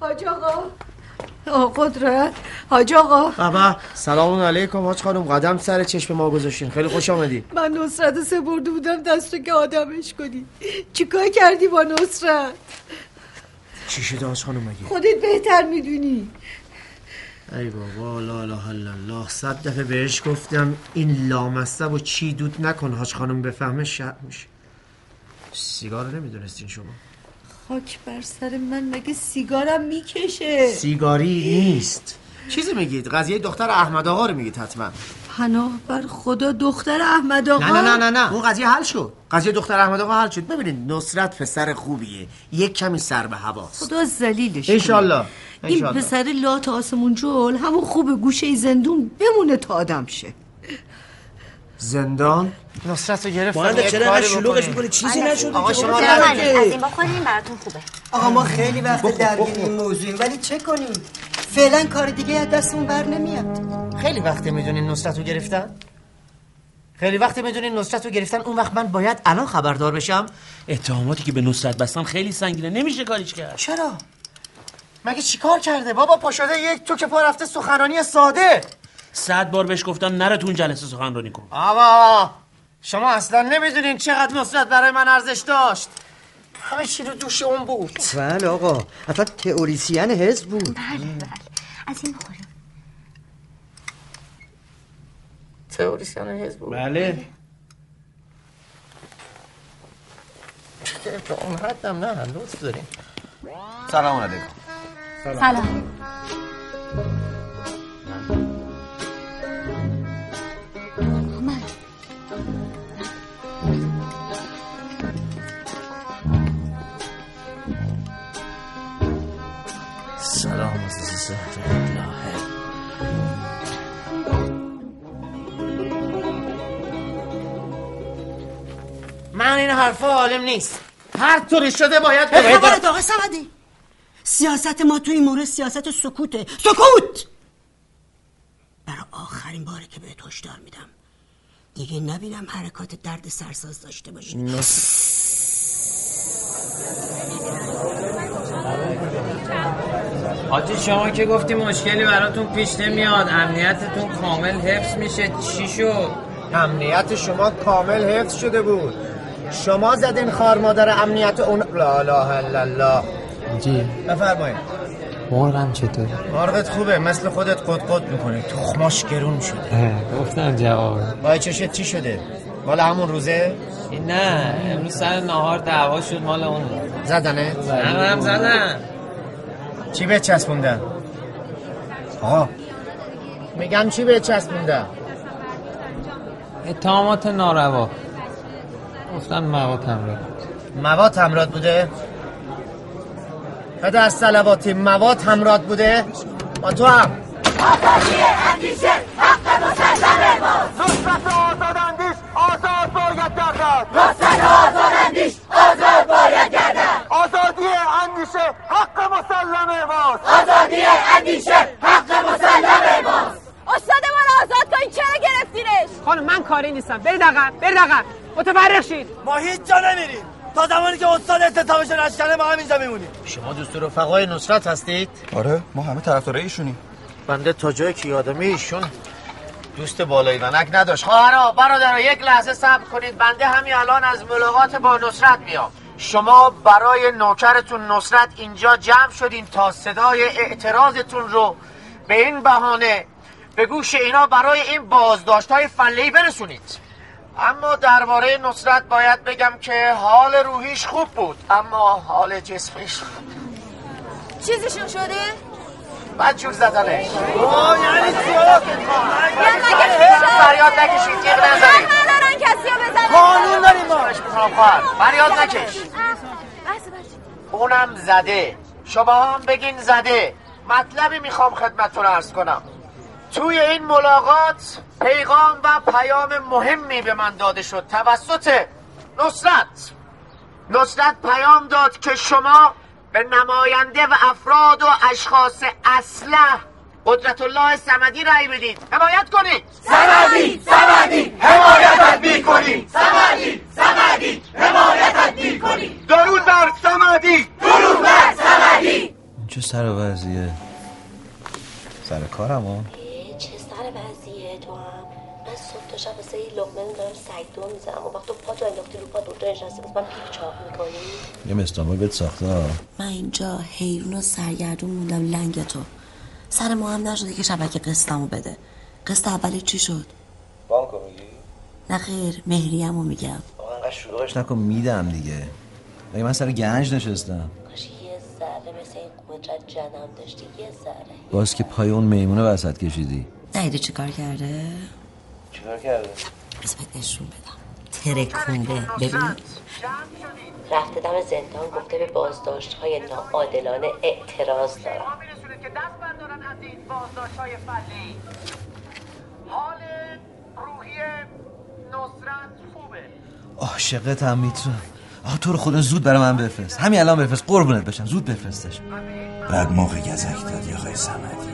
حاج آقا، قدرت، حاج آقا. بابا سلام علیکم حاج خانم، قدم سر چشم ما گذاشتین، خیلی خوش آمدی. من نصرت سه برده بودم دستو که آدمش کنی، چیکار کردی با نصرت؟ چی شده حاج خانم مگه؟ خودت بهتر میدونی. ای بابا لا اله الا الله، صد دفعه بهش گفتم این لامصب و چی دود نکن حاج خانم بفهمه شرم میشه. سیگار نمیدونستین شما؟ خاک بر سر من، مگه سیگارم میکشه؟ سیگاری نیست. چیزی میگید؟ قضیه دختر احمد آقا رو میگید حتما. پناه بر خدا دختر احمد آقا؟ نه نه نه نه، اون قضیه حل شد. قضیه دختر احمد آقا حل شد. ببینید نصرت پسر خوبیه، یک کمی سر به هواست. خدا ذلیلش ان شاء الله. این پسر لات آسمون جول همون خوب گوشه زندون بمونه تا آدم شه. زندان؟ نصرت رو گرفتم. باید چرا اینقدر شلوغش می‌کنی؟ چیزی نشده. آقا شما از این بخوریم براتون خوبه. آقا ما خیلی وقت درگیر این موضوعیم ولی چه کنیم؟ فعلا کار دیگه از دستمون بر نمیاد. خیلی وقت میدونین نصرت رو گرفتن؟ خیلی وقت میدونین نصرت رو گرفتن؟ اون وقت من باید الان خبردار بشم؟ اتهاماتی که به نصرت بستم خیلی سنگینه، نمیشه کاریش کرد. چرا؟ مگه چیکار کرده؟ بابا پاشده یک تو که پا رفته سخنرانی ساده. صد بار بهش گفتم نره تو اون جلسه سخنرانی کن. آوا شما اصلا نمیدونین چقدر نصرت برای من ارزش داشت. همه چی رو دوش اون بود. بله آقا، اصلا تئوریسین حزب بود. بله بله. از این بخوریم. تئوریسین حزب بود. بله. چه به اون حدم نه، لطف دارین. سلام علیکم. سلام. سلام. سلام از زهر الله. من این حرفا عالم نیست. هر طوری شده باید ببینید. باید آقا صمدی، سیاست ما تو این مورد سیاست سکوته. سکوت. برای آخرین باره که بهت هشدار میدم، دیگه نبینم حرکات درد سرساز داشته باشی. حاجی شما که گفتی مشکلی براتون پیش نمیاد، امنیتتون کامل حفظ میشه، چی شد؟ امنیت شما کامل حفظ شده بود، شما زدین خار مادر امنیت اون. لا اله الا الله. حاجی بفرمایید. مرغم چطوره؟ مرغت خوبه، مثل خودت قد قد میکنه، تخماش گرون شده. گفتم جواب. وای چشت چی شده؟ مال همون روزه؟ نه امروز سر نهار دعوا شد مال اون. زدنه؟ نه هم زدن. چی به چسبوندن؟ آقا میگم چی به چسبوندن؟ اتهامات ناروا. گفتن مواد همراه بود. مواد همراه بوده؟ پدر صلواتی مواد همراه بوده؟ با تو هم آتشی اندیشه حق مسلمه ما. نصرت آزاداندیش آزاد باید درد. نصرت آزاداندیش آزاد باید اندیشه حق مسلمه ماست. آزادی اندیشه حق مسلمه ماست. استاد ما رو آزاد کنید، چرا گرفتینش؟ خانم من کاری نیستم، برید عقب، برید عقب، متفرق شید. ما هیچ جا نمیریم تا زمانی که استاد استتابش رو نشکنه. ما همینجا میمونیم. شما دوست رفقای نصرت هستید؟ آره، ما همه طرفدار ایشونیم. بنده تا جایی که یادمه ایشون دوست بالایی ونک نداشت. خواهرها، برادرها، یک لحظه صبر کنید. بنده همین الان از ملاقات با نصرت میام. شما برای نوکرتون نصرت اینجا جمع شدین تا صدای اعتراضتون رو به این بهانه به گوش اینا برای این بازداشت‌های فنی برسونید. اما درباره نصرت باید بگم که حال روحیش خوب بود، اما حال جسمیش چیزشون شده؟ بعد جور زدنش. اوه یعنی سیاه که فریاد نکشید، تیغ نزنید. من ندارن کسی رو بزنید. قانون داریم ما. فریاد نکش. اونم زده، شما هم بگین زده. مطلبی میخوام خدمتتون عرض کنم. توی این ملاقات پیغام و پیام مهمی به من داده شد توسط نصرت. نصرت پیام داد که شما به نماینده و افراد و اشخاص اصلح قدرت الله صمدی رأی بدید. حمایت کنید. صمدی صمدی حمایتت می‌کنی. صمدی صمدی حمایتت می‌کنی. درود بر صمدی. درود بر صمدی. چه سر وضعیه؟ سر کارمو. وضعیه تو هم؟ من صبح تا شب واسه یه لقمه میدارم سگدو میزنم و وقت تو پاتو انداختی رو پا دورتا نشستی بس من پیک چاپ میکنی؟ یه مستامه بهت ساخته ها. من اینجا حیرون و سرگردون موندم لنگ تو. سر ما هم نشده که شبکه قسطمو بده. قسط اولی چی شد؟ بانکو میگی؟ نه خیر، مهریه‌مو میگم. آقا انقدر شلوغش نکن، میدم دیگه. مگه من سر گنج نشستم؟ کاش یه ذره مثل این قدرت جنم داشتی، یه ذره. باز که پای اون میمونه وسط کشیدی. نایده چی کار کرده؟ چی کار کرده؟ از باید نشون بدم ترکونده. ببین رفته دم زندان گفته به بازداشت های ناعادلانه اعتراض دارم. شما میرسونه که دست بردارن از این بازداشت های فنی. حال روحی نصرت خوبه. عاشقت هم میتونم. آه تو رو خدا زود برای من بفرست، همین الان بفرست، قربونت بشم، زود بفرستش. بعد موقع گزک دادی آقای صمدی.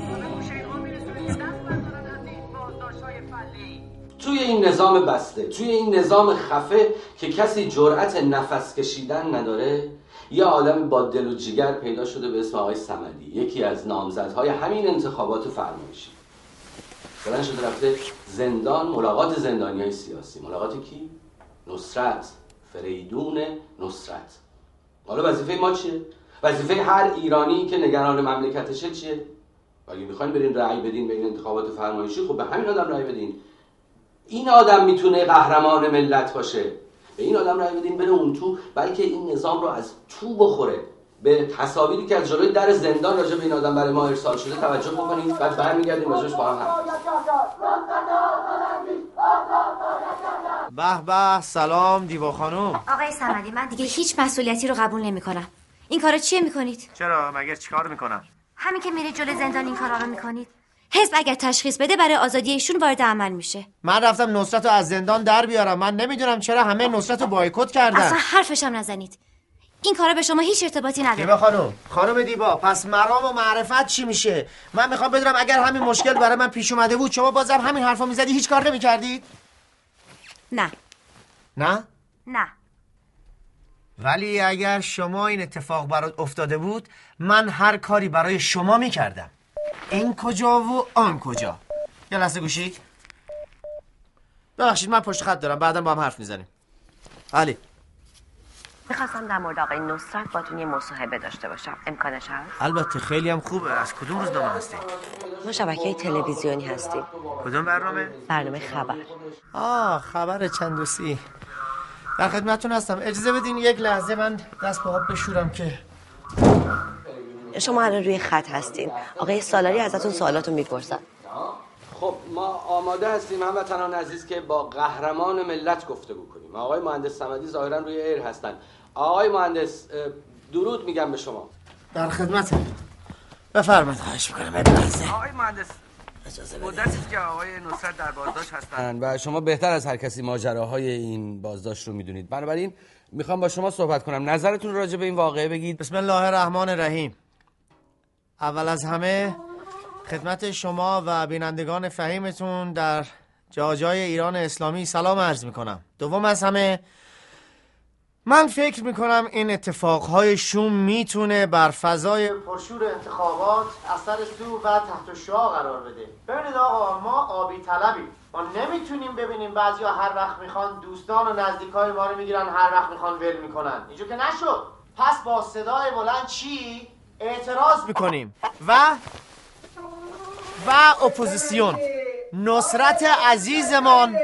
توی این نظام بسته، توی این نظام خفه که کسی جرأت نفس کشیدن نداره، یه آدم با دل و جگر پیدا شده به اسم آقای صمدی، یکی از نامزدهای همین انتخابات فرمایشی. بلند شده رفته زندان، ملاقات زندانیای سیاسی. ملاقات کی؟ نصرت، فریدون نصرت. حالا وظیفه ما چیه؟ وظیفه هر ایرانی که نگران مملکتشه چیه؟ اگه میخواین برین رأی بدین به این انتخابات فرمایشی، خب به همین آدم رأی بدین. این آدم میتونه قهرمان ملت باشه. به این آدم رأی بدین بره اون تو، بلکه این نظام رو از تو بخوره. به تصاویری که از جلوی در زندان راجع به این آدم برای ما ارسال شده توجه بکنید، بعد برمیگردیم راجعش با هم حرف. به به، سلام دیبا خانم. آقای صمدی، من دیگه هیچ مسئولیتی رو قبول نمی‌کنم. این کارا چیه می‌کنید؟ چرا مگر چیکار می‌کنم؟ همین که میرید جلوی زندان این کارا رو می‌کنید. حزب اگر تشخیص بده برای آزادی ایشون وارد عمل میشه. من رفتم نصرت رو از زندان در بیارم. من نمیدونم چرا همه نصرت رو بایکوت کردن. اصلا حرفش هم نزنید. این کارا به شما هیچ ارتباطی نداره. دیبا خانم، خانم دیبا، پس مرام و معرفت چی میشه؟ من میخوام بدونم اگر همین مشکل برای من پیش اومده بود، شما بازم همین حرفا میزدی، هیچ کار نمیکردید؟ نه. نه؟ نه. ولی اگر شما این اتفاق برات افتاده بود، من هر کاری برای شما میکردم. این کجا و آن کجا. یه لحظه گوشی. ببخشید من پشت خط دارم، بعدا با هم حرف میزنیم. علی، میخواستم در مورد آقای نصرت باتون یه مصاحبه داشته باشم، امکانش هست؟ البته، خیلی هم خوبه. از کدوم روزنامه هستی؟ ما شبکه‌های تلویزیونی هستیم. کدوم برنامه؟ برنامه خبر. آه، خبر چند و سی. در خدمتتون هستم. اجازه بدین یک لحظه من دست به آب بشورم که شما الان روی خط هستین. آقای سالاری ازتون سوالاتون میپرسن. خب ما آماده هستیم هموطنان عزیز که با قهرمان ملت گفتگو کنیم. آقای مهندس صمدی ظاهرا روی ایر هستن. آقای مهندس درود میگم به شما. در خدمتم. بفرمایید. خواهش می‌کنم بفرمایید. آقای مهندس مدتی که آقای نصرت در بازداشت هستند و شما بهتر از هر کسی ماجراهای این بازداشت رو میدونید، بنابراین میخوام با شما صحبت کنم، نظرتون راجع به این واقعه بگید. بسم الله الرحمن الرحیم. اول از همه خدمت شما و بینندگان فهیمتون در جاجای ایران اسلامی سلام عرض میکنم. دوم از همه من فکر میکنم این اتفاقهای شوم میتونه بر فضای پرشور انتخابات اثر سو و تحت شعاع قرار بده. ببینید آقا، ما آبی طلبیم، ما نمیتونیم ببینیم بعضی ها هر وقت میخوان دوستان و نزدیکای ما رو میگیرن، هر وقت میخوان ول میکنن. اینجور که نشد. پس با صدای بلند چی؟ اعتراض میکنیم و و اپوزیسیون، نصرت عزیزمان،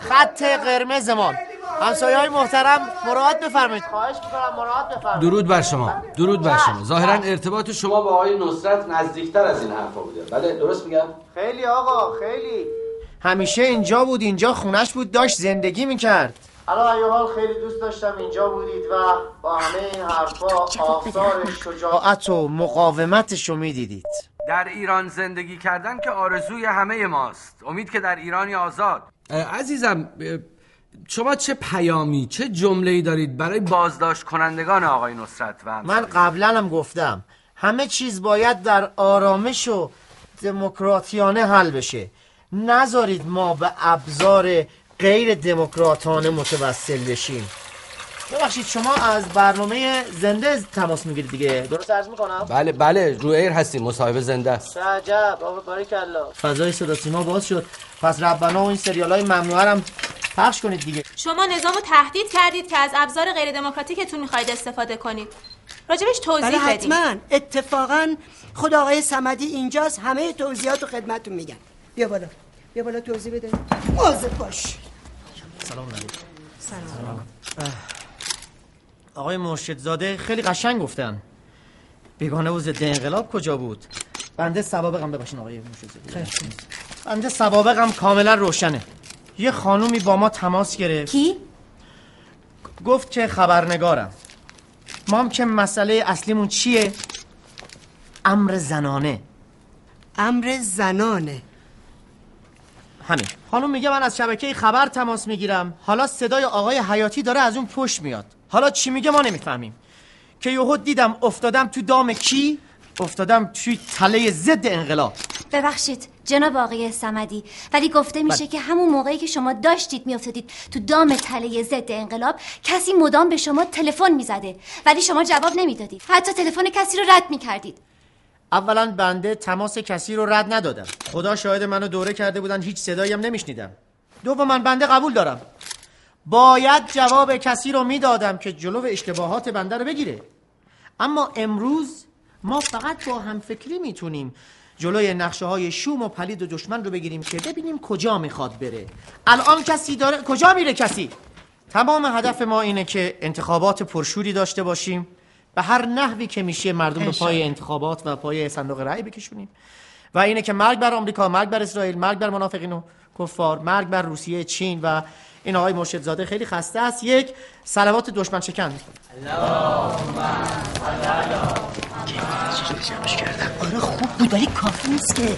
خط قرمزمان، همسایه‌های محترم مراعات بفرمایید. خواهش می‌کنم مراعات بفرمایید. درود بر شما. درود بر شما. ظاهراً ارتباط شما با آقای نصرت نزدیکتر از این حرفا بوده. بله درست میگم؟ خیلی آقا، خیلی. همیشه اینجا بود، اینجا خونش بود، داشت زندگی میکرد. علا ایه حال خیلی دوست داشتم اینجا بودید و با همه این حرفا آثار شجاعت و مقاومتش رو می‌دیدید. در ایران زندگی کردن که آرزوی همه ماست. امید که در ایرانی آزاد. عزیزم شما چه پیامی، چه جمله‌ای دارید برای بازداشت کنندگان آقای نصرت و من قبلا هم گفتم همه چیز باید در آرامش و دموکراتیانه حل بشه. نذارید ما به ابزار غیر دموکراتانه متوسل بشیم. ببخشید شما از برنامه زنده تماس میگیرید دیگه، درست عرض میکنم؟ بله بله، رو ایر هستیم، مصاحبه زنده است. عجب آقا، باریکالله. فضای صدا سیما باز شد، پس ربنا و این سریالای ممنوعه هم پخش کنید دیگه. شما نظامو تهدید کردید که از ابزار غیر دموکراتیکتون میخواید استفاده کنید. راجبش توضیح بدید. بله حتما. اتفاقا خود آقای صمدی اینجاست، همه توضیحاتو خدمتتون میگن. بیا بالا، بیا بالا توضیح بده. واضح باش. سلام علیکم. سلام. سلام. آقای مرشدزاده خیلی قشنگ گفتن. بیگانه و ضد انقلاب کجا بود؟ بنده سوابقم ببخشید آقای مرشدزاده. خیلی. بنده سوابقم کاملا روشنه. یه خانومی با ما تماس گرفت. کی؟ گفت که خبرنگارم. ما هم که مسئله اصلیمون چیه؟ امر زنانه. امر زنانه. همین. خانوم میگه من از شبکه خبر تماس میگیرم. حالا صدای آقای حیاتی داره از اون پشت میاد. حالا چی میگه ما نمیفهمیم. که یهو دیدم افتادم تو دام کی؟ افتادم توی تله ضد انقلاب. ببخشید جناب آقای صمدی، ولی گفته میشه بل. که همون موقعی که شما داشتید میافتادید تو دام تله ضد انقلاب، کسی مدام به شما تلفن میزده ولی شما جواب نمیدادید، حتی تلفن کسی رو رد میکردید. اولا بنده تماس کسی رو رد ندادم، خدا شاهد منو دوره کرده بودن، هیچ صدایی هم نمیشنیدم. دوما بنده قبول دارم باید جواب کسی رو میدادم که جلو اشتباهات بنده رو بگیره، اما امروز ما فقط با همفکری میتونیم جلوی نقشه های شوم و پلید و دشمن رو بگیریم که ببینیم کجا میخواد بره. الان کسی داره کجا میره کسی؟ تمام هدف ما اینه که انتخابات پرشوری داشته باشیم، به هر نحوی که میشه مردم رو پای انتخابات و پای صندوق رأی بکشونیم و اینه که مرگ بر آمریکا، مرگ بر اسرائیل، مرگ بر منافقین و کفار، مرگ بر روسیه، چین و این آقای مرشدزاده خیلی خسته است. یک صلوات دشمن شکن میکنه. آره خوب بود ولی کافی نیست که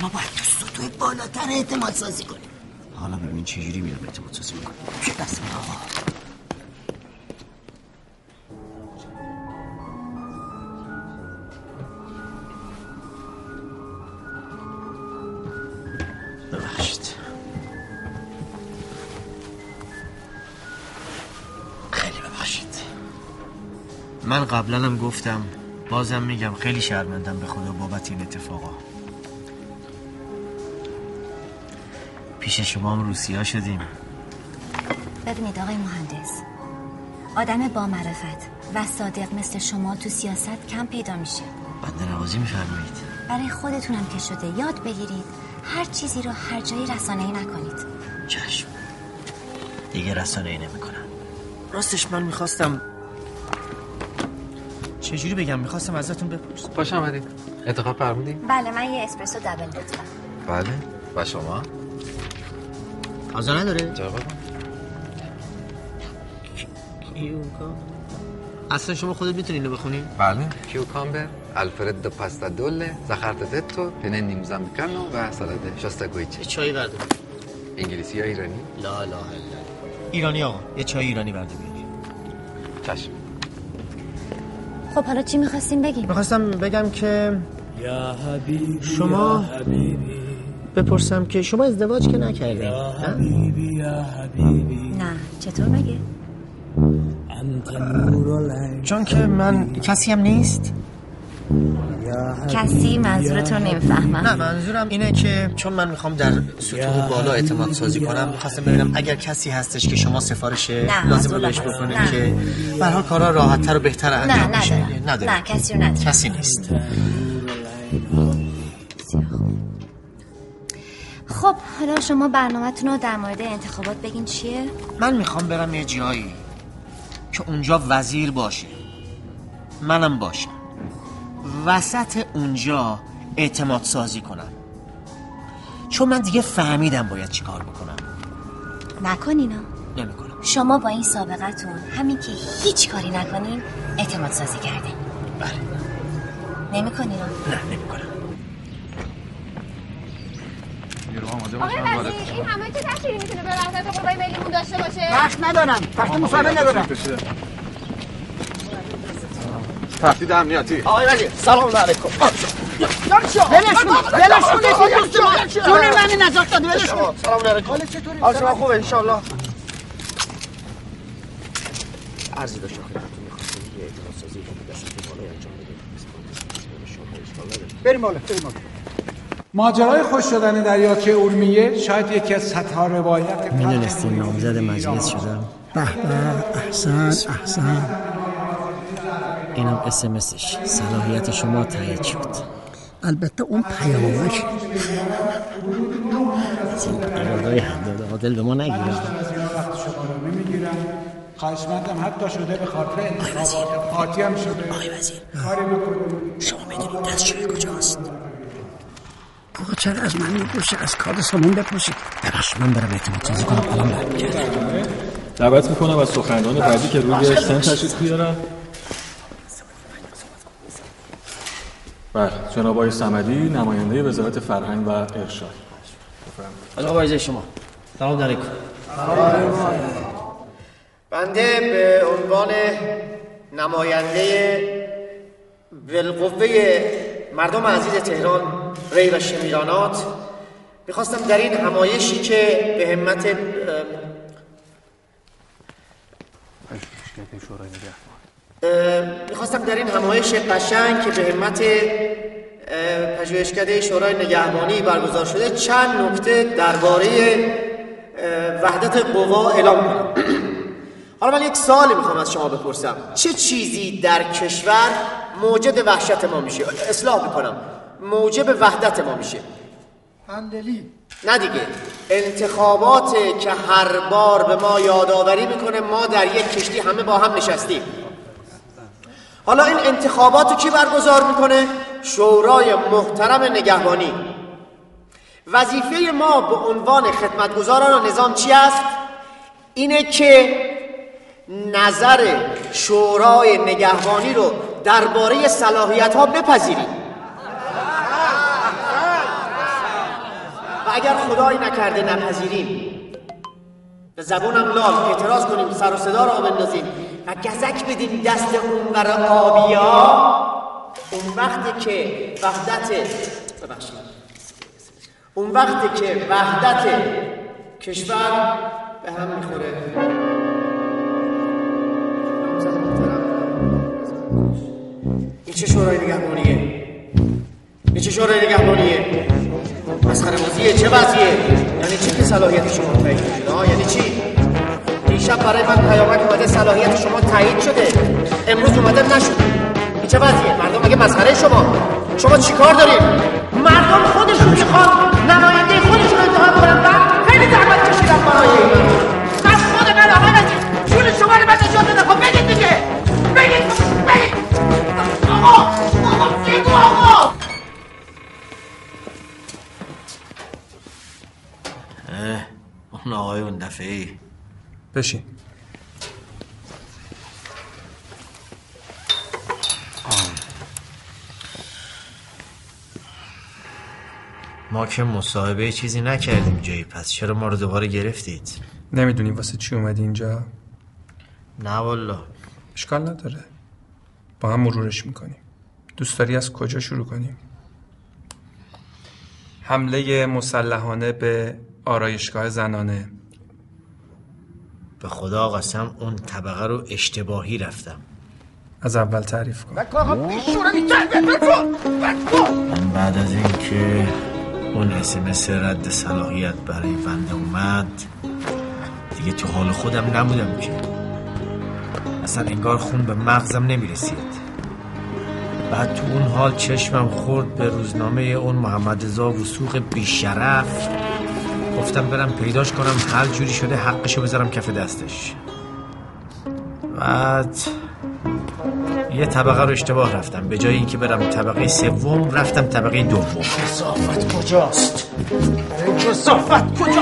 ما باید تو سطوح بالاتر اعتماد سازی کنیم. حالا ببینید چجوری میرم اعتماد سازی میکنم. چه دست آقا من قبلا هم گفتم بازم میگم خیلی شرمندم به خدا بابت این اتفاقا. پیش شما هم روسیا شدیم. ببینید آقای مهندس، آدم با معرفت و صادق مثل شما تو سیاست کم پیدا میشه. بنده نوازی میفرمایید. برای خودتون هم که شده یاد بگیرید هر چیزی رو هر جایی رسانه‌ای نکنید. چشم دیگه رسانه‌ای نمیکنم. راستش من میخواستم چجوری بگم، میخواستم ازتون بپرسم. باشه آمدید. انتخاب فرمودید؟ بله من یه اسپرسو دابل لطفا. بله و شما؟ آزا نداره؟ جواب کیوکام. اصلا شما خودت میتونی اینو بخونی؟ بله. کیوکامبر، آلفرد دو پاستا دوله، زخارتزتو، پنه نیم زامبیکانو و سالاد شاستاگویچی. چای برده. انگلیسی یا ایرانی؟ لا لا لا. ایرانی آقا. یه چای ایرانی برده بیارید. چشم. خب حالا چی میخواستیم بگیم؟ میخواستم بگم که شما بپرسم که شما ازدواج که نکردین؟ نه؟ نه چطور مگه؟ چون که من کسی هم نیست؟ کسی منظورت رو نمیفهمم. نه منظورم اینه که چون من میخوام در سطوح بالا اعتماد سازی کنم، میخواستم ببینم اگر کسی هستش که شما سفارش لازم رو بهش بکنید که به هر حال کارا راحت‌تر و بهتر انجام بشه. نه نه نداره. نه کسی رو نداره. کسی نیست. خب حالا شما برنامه‌تون رو در مورد انتخابات بگین چیه؟ من میخوام برم یه جایی که اونجا وزیر باشه، منم باشم، وسط اونجا اعتماد سازی کنم، چون من دیگه فهمیدم باید چی کار بکنم. نکن اینا. نمیکنم. شما با این سابقتون همین که هیچ کاری نکنین اعتماد سازی کردین. بله. نمیکنین اینا. نه نمیکنم. آقای وزیر این همه که تشکیلی میتونه به رحضت قربای ملیمون داشته باشه؟ وقت ندارم، وقت مصابه ندارم. تحدید امنیتی. آقای وزیر سلام علیکم. بلشون بلشون بلشون جون منی نجات داده بلشون. سلام علیکم. حالت چطوری؟ حال شما خوبه انشالله. عرضی داشت آخری همتون میخواستیم یه اعتماد سازی با دستتی بالای انجام بدیم. بریم بالا بریم بالا. ماجرای خوش شدن دریاچه ارومیه شاید یکی از صدها روایت می‌دونستیم نامزد مجلس شدم. به به احسن احسن. اینم اس ام اسش صلاحیت شما تایید شد. البته اون پیامش اراده‌ی حداد عادل به ما نگیره. خشمتم حتی شده به خاطر انتخابات پارتی هم شده. آقای وزیر شما می‌دونید دستشویی کجاست؟ آقا چرا از من میپوشه؟ از کار سامون بپوشه. درش من برم اعتماد سازی کنم. الان برم کردم دعوت میکنم از سخنران بعدی که روی سن تشریف بیارم. بله جناب آقای صمدی نماینده وزارت فرهنگ و ارشاد. بفرمایید. آقای شما سلام علیکم. بنده به عنوان نماینده بالقوه مردم عزیز تهران ری و شمیرانات میخواستم در این همایشی که به همت میخواستم در این همایش قشنگ که به همت پژوهشکده شورای نگهبانی برگزار شده چند نکته درباره وحدت قوا اعلام کنم. حالا من یک سوالی میخوام از شما بپرسم. چه چیزی در کشور موجب وحشت ما میشه؟ اصلاح میکنم موجب وحدت ما میشه. اندلی نه دیگه. انتخابات که هر بار به ما یادآوری میکنه ما در یک کشتی همه با هم نشستیم. حالا این انتخاباتو کی برگزار میکنه؟ شورای محترم نگهبانی. وظیفه ما به عنوان خدمتگزاران نظام چی است؟ اینه که نظر شورای نگهبانی رو درباره صلاحیت ها بپذیریم. اگر خدایی نکرده نپذیریم، به زبونم لال اعتراض کنیم، سر و صدا را بندازیم و گزک بدیم دست اون برای آبیا، اون وقتی که وحدت ببخشید اون وقتی که وحدت کشور به هم میخوره. این چه شورای نگهبانیه؟ این چه شورای نگهبانیه؟ مسخره بازیه؟ چه وضعیه؟ یعنی چی که صلاحیت شما تایید شده؟ آه یعنی چی؟ دیشب برای من پیامک اومده صلاحیت شما تایید شده، امروز اومده نشده. این چه وضعیه؟ مردم مگه مسخره شما؟ شما چی کار دارید؟ مردم خودشون میخوان نماینده خودشون رو انتخاب کنن. من خیلی زحمت کشیدم برای این از خود من. آقای وزیر پول شما رو من نجات داده. خب بگید دیگه، بگید بگید آقا آقا بگو آقا. اون آقای اون دفعه بشین. ما که مصاحبه چیزی نکردیم جایی، پس چرا ما رو دوباره گرفتید؟ نمیدونی واسه چی اومدی اینجا؟ نه والله اشکال نداره، با هم مرورش میکنیم. دوست داری از کجا شروع کنیم؟ حمله مسلحانه به آرایشگاه زنانه. به خدا قسم اون طبقه رو اشتباهی رفتم. از اول تعریف کن. بعد از این که اون اسمس رد صلاحیت برای بنده اومد دیگه تو حال خودم نبودم که اصلا، انگار خون به مغزم نمیرسید. بعد تو اون حال چشمم خورد به روزنامه اون محمدرضا وثوق بیشرف. گفتم برم پیداش کنم، هر جوری شده حقشو بذارم کف دستش. بعد یه طبقه رو اشتباه رفتم، به جای اینکه برم طبقه سوم رفتم طبقه دوم. کثافت کجاست؟ کثافت کجا؟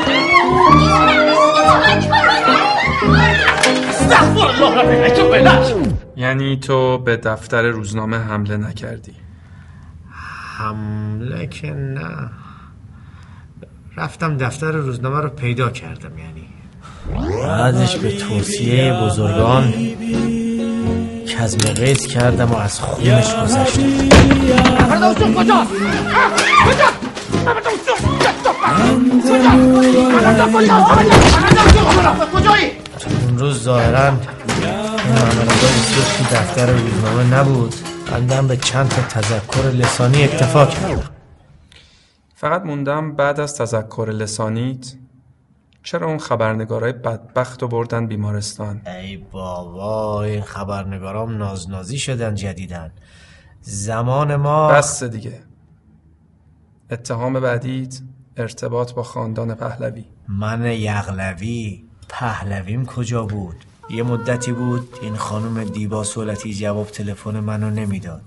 یعنی تو به دفتر روزنامه حمله نکردی؟ حمله که نه، رفتم دفتر روزنامه رو پیدا کردم. یعنی بعدش به توصیه بزرگان کزم قیز کردم و از خونش گذشتم. فردوسون کجا؟ کجا؟ اون روز ظاهرن محمدرضا وثوق تو دفتر روزنامه نبود. بندم به چند تا تذکر لسانی اکتفا کردم. فقط موندم بعد از تذکر لسانیت چرا اون خبرنگارای بدبخت رو بردن بیمارستان؟ ای بابا، این خبرنگارام نازنازی شدن جدیدن. زمان ما بس دیگه. اتهام بعدیت ارتباط با خاندان پهلوی. من یغلوی، پهلویم کجا بود؟ یه مدتی بود این خانم دیبا سولتی جواب تلفن منو نمیداد.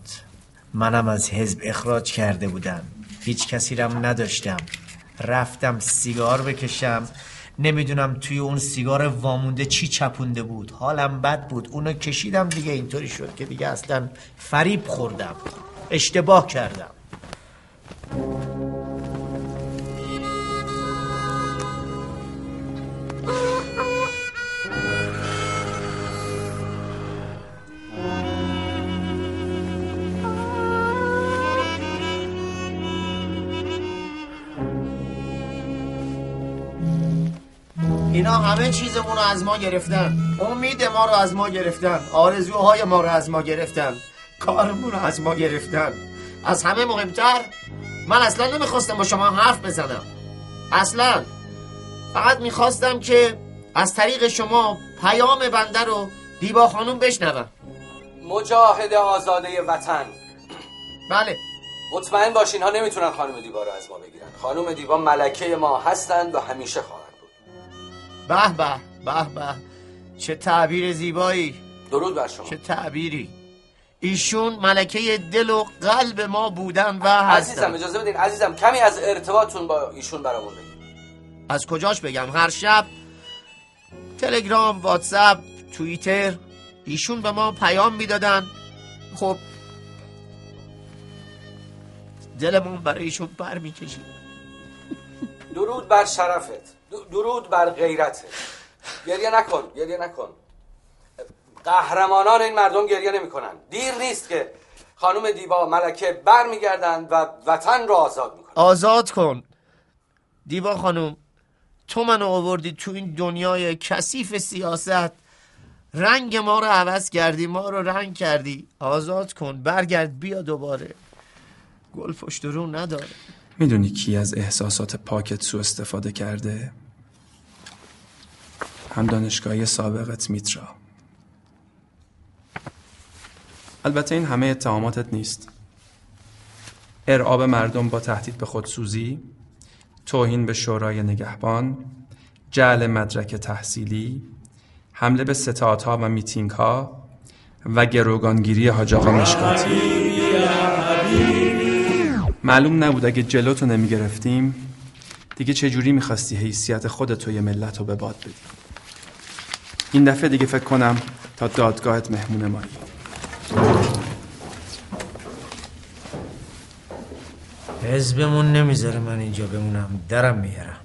منم از حزب اخراج کرده بودم. هیچ کسی رم نداشتم. رفتم سیگار بکشم، نمیدونم توی اون سیگار وامونده چی چپونده بود. حالم بد بود، اونو کشیدم دیگه. اینطوری شد که دیگه اصلا فریب خوردم، اشتباه کردم. اینا همه چیزمون رو از ما گرفتن، امید ما رو از ما گرفتن، آرزوهای ما رو از ما گرفتن، کارمون رو از ما گرفتن. از همه مهمتر من اصلا نمیخواستم با شما حرف بزنم، اصلا. فقط میخواستم که از طریق شما پیام بنده رو دیبا خانوم بشنوم. مجاهد آزاده وطن. بله، مطمئن باش اینها نمیتونن خانوم دیبا رو از ما بگیرن. خانوم دیبا ملکه ما هستند و همیشه خواهند. به به به به، چه تعبیر زیبایی. درود بر شما. چه تعبیری. ایشون ملکه دل و قلب ما بودن و هستن. عزیزم اجازه بدین، عزیزم کمی از ارتباطتون با ایشون برامون بگید. از کجاش بگم؟ هر شب تلگرام، واتساپ، توییتر ایشون به ما پیام میدادن. خب دلمون برای ایشون بر میکشید. درود بر شرفت، درود بر غیرته. گریه نکن، گریه نکن. قهرمانان این مردم گریه نمی کنن. دیر نیست که خانم دیبا ملکه بر می گردن و وطن را آزاد می کنن. آزاد کن دیبا خانم. تو منو آوردی تو این دنیای کثیف سیاست، رنگ ما رو عوض کردی، ما رو رنگ کردی. آزاد کن، برگرد، بیا دوباره. گل پشت رو نداره. میدونی کی از احساسات پاکت سوء استفاده کرده؟ هم دانشگاهی سابقت میترا. البته این همه اتهاماتت نیست. ارعاب مردم با تهدید به خودسوزی، توهین به شورای نگهبان، جعل مدرک تحصیلی، حمله به ستادها و میتینگ‌ها و گروگانگیری حاج آقا مشکاتی. معلوم نبود اگه جلوتو نمی گرفتیم دیگه چجوری میخواستی حیثیت خودتو یه ملت رو به باد بدی. این دفعه دیگه فکر کنم تا دادگاهت مهمون مایی. حزبمون نمیذاره من اینجا بمونم، درم میارم.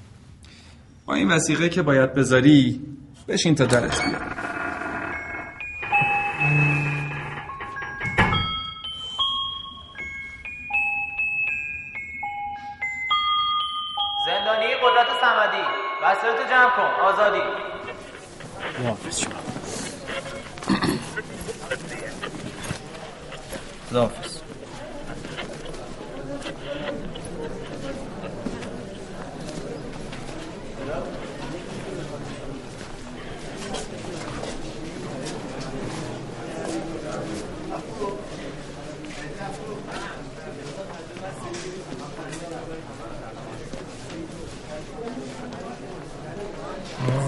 با این وثیقه که باید بذاری بشین تا درت بیارم. قدرت صمدی. وسایلتو جمع کن. آزادی. خداحافظ شما. خداحافظ.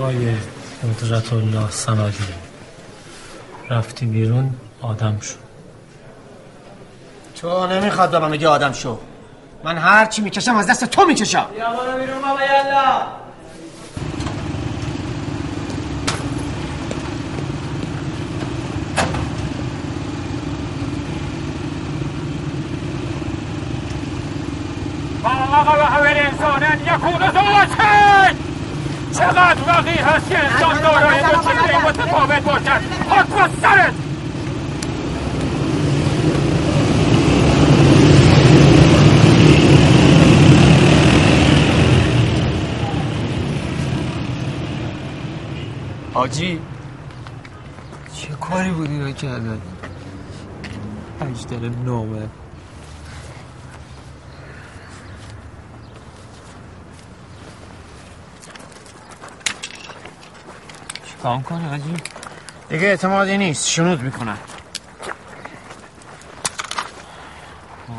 آقای قدرت الله صمدی رفتی بیرون آدم شو. تو نمیخواد بابا میگه آدم شو. من هر چی میکشم از دست تو میکشم. بیا برو بیرون بابا. یالا بابا حوال انسانان یکونه زواجه. چقدر وقیه هست که انسان دارای دو چیزی متفاوت باشد. حق سرت. حاجی چه کاری بود اینا کردن؟ اجدر نامه کام کنه حاجی؟ دیگه اعتمادی نیست. شنود میکنن.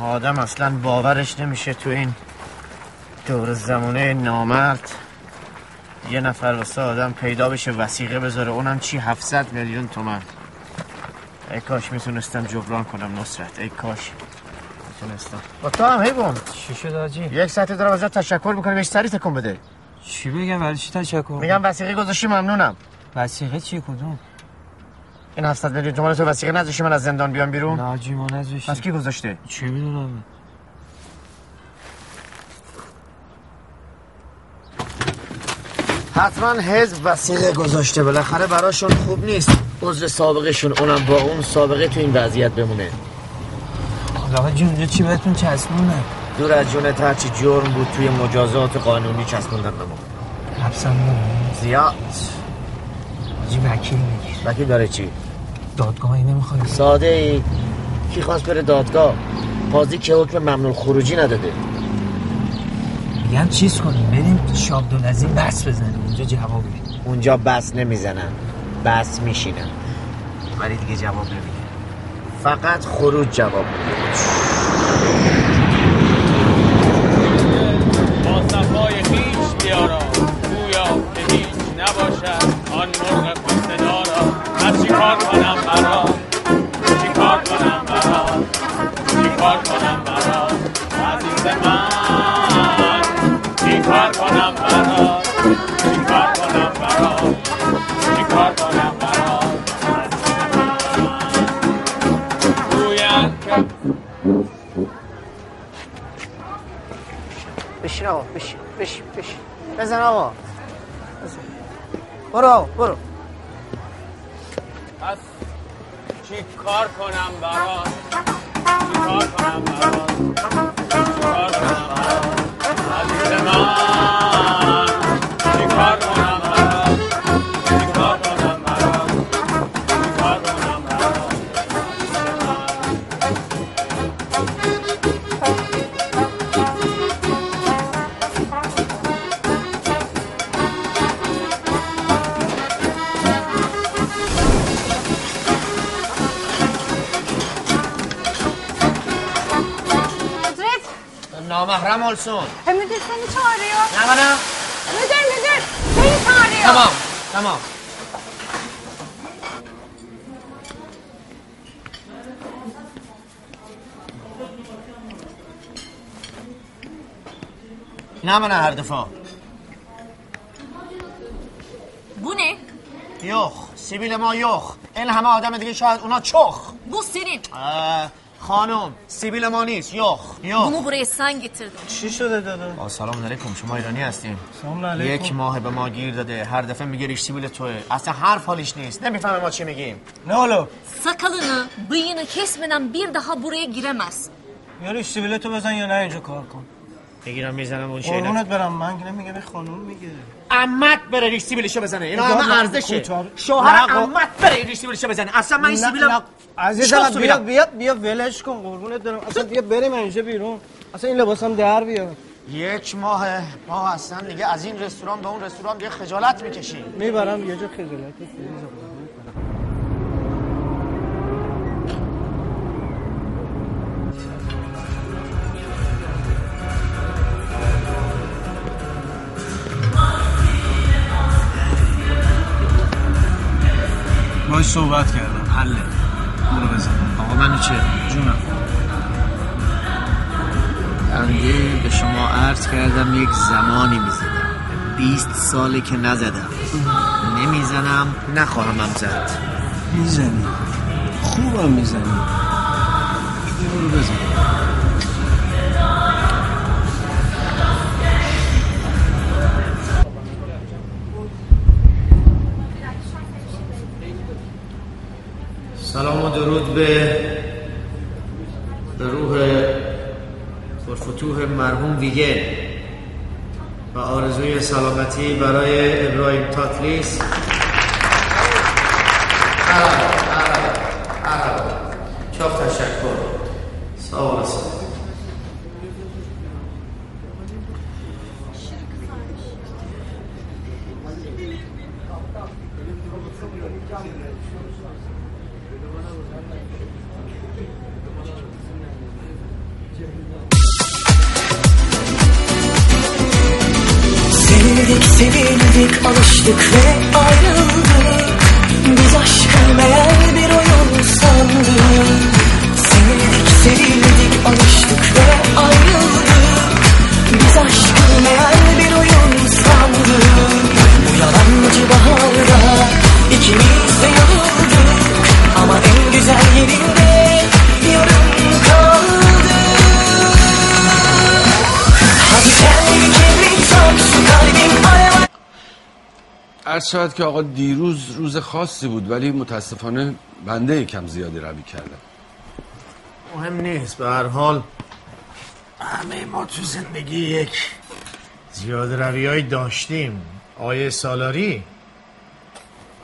آدم اصلا باورش نمیشه تو این دور زمونه نامرد یه نفر واسه آدم پیدا بشه وثیقه بذاره، اونم چی هفتصد میلیون تومان. ای کاش میتونستم جبران کنم نصرت. ای کاش میتونستم. با تو هم حیوان. چی شد حاجی؟ یک ساعت دارم ازت تشکر میکنم. بهش سری تکون بده. چی بگم؟ ولی چی تشکر؟ میگم وثیقه گذاشتی ممنونم. وثیقه چی کدوم؟ این هفتصد میلیون تومان تو وثیقه نذاشتی من از زندان بیام بیرون؟ نه جی ما نذاشتی. پس کی گذاشته؟ چی میدونم؟ حتما حزب وثیقه گذاشته. بالاخره براشون خوب نیست عذر سابقه شون، اونم با اون سابقه تو این وضعیت بمونه. آقا جون چی بهتون چسبونه؟ دور از جونت هرچی جرم بود توی مجازات قانونی چسبوندن به ما. حبسم نمون زیاد. حاجی وکیل میگیر. وکیل داره چی؟ دادگاهی نمیخواد. ساده ای. کی خواست بره دادگاه؟ قاضی که حکم ممنوع خروجی نداده. میگم چیز کنیم بریم شابدالعظیم بس بزنیم اونجا جواب میدن. اونجا بس نمیزنن، بس میشینن ولی دیگه جواب نمیدن. فقط خروج جواب میدن. صفای خیش بیارا گویا که هیچ نباشد آن مرغ خودصدا را. من چیکار کنم برا چیکار کنم برا چیکار کنم برا عزیز من چیکار کنم برا چیکار کنم برا چیکار کنم برا گویا که بشین آقا. بشین بشین بشین بزن آقا. برو آقا برو. پس چی کار کنم برات؟ چی کار کنم برات؟ چی کار کنم برات؟ عزیز من چی کار کنم برات؟ چی کار کنم برات؟ چی کار کنم برات؟ نامحرم آلسون میدر سنی چارıyor. نه منم میدر میدر سنی چارıyor. تمام تمام. نه منم هر دفعه. Bu ne? Yok سیبیل ما yok. این همه آدم دیگه شاید اونا چخ. Bu senin. خانم سیبیل ما نیست. یخ یخ. بونو برای سن گتردم. چی شده دادا؟ سلام علیکم. شما ایرانی هستین؟ سلام علیکم. یک ماه به ما گیر داده. هر دفعه میگه ریش سیبیل توئه. اصلا حرف حالیش نیست. نمیفهمه ما چی میگیم. نه اولو sakalını bıyığını kesmeden bir daha buraya giremez. یا ریش سیبیل تو بزن یا نه اینجا کار کن. بگیرم میزنم اون شیلات قربونت برم. من که نمیگه به خانوم میگه عمت بره ریش سیبیلشو بزنه. این همه ارزشه شوهر عمت بره ریش سیبیلشو بزنه. اصلا من سیبیلم عزیزم بیا بیا بیا ولش کن قربونت برم. اصلا دیگه بریم اینجا بیرون. اصلا این لباسام در بیار. یک ماه ما اصلا دیگه از این رستوران به اون رستوران دیگه خجالت میکشیم. میبرم یه جا خجالت میکشیم. باید صحبت کردم حله اون رو بزن. آقا منو چه؟ جونم بنده به شما عرض کردم یک زمانی میزدم. بیست ساله که نزدم نمیزنم نخواهم هم زد. میزنی خوبم میزنی اون رو بزن. سلام و درود به به روح پرفتوح مرحوم ویگل و آرزوی سلامتی برای ابراهیم تاتلیس. عرب عرب عرب چاپ تشکر سلام علیکم. Sevildik sevildik alıştık ve ayrıldık. Biz aşkı meğer bir oyun sandık. Sevildik sevildik alıştık ve ayrıldık. Biz aşkı meğer bir oyun sandık. Bu yalancı baharda ikimiz de yanıldık. Ama en güzel yerinde yarım kaldı. Hadi kendini kendin sok şu kalbin ayağına. عرض شاید که آقا دیروز روز خاصی بود ولی متاسفانه بنده یکم زیاده روی کردم. مهم نیست به هر حال همه ما تو زندگی یک زیاده رویایی داشتیم. آیه سالاری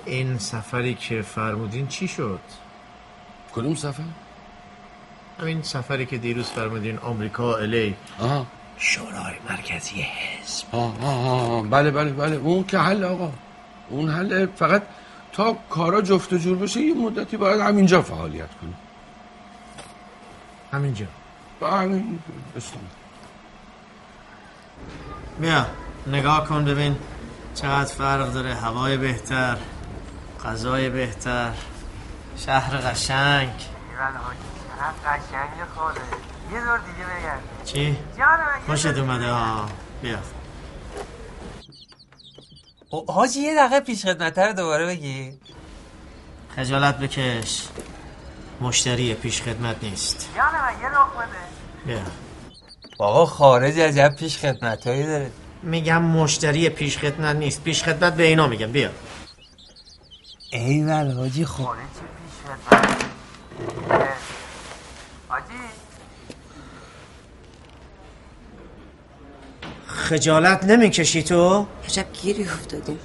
این سفری که فرمودین چی شد؟ کدوم سفر؟ همین سفری که دیروز فرمودین آمریکا الی. آها شورای مرکزی حزب. آه آه آه بله بله بله اون که حل آقا اون حل. فقط تا کارا جفت و جور بشه یه مدتی باید همینجا فعالیت کنیم. همینجا با همین استانبول. بیا نگاه کن ببین چقدر فرق داره. هوای بهتر، غذای بهتر، شهر قشنگ. ایوان حاجی شهر قشنگ خوده. یه دور دیگه بگرد. چی؟ خوشت اومده ها. بیا حاجی یه دقیقه پیش خدمت‌تر دوباره بگی. خجالت بکش مشتری پیش خدمت نیست. یعنی من یه رخ بده. بیا بابا خارج عجب پیش خدمتایی داره. میگم مشتری پیش خدمت نیست پیش خدمت به اینا میگم. بیا ایول حاجی خوره چه پیش خدمت. حاجی خجالت نمیکشی تو؟ عجب گیری افتادیم.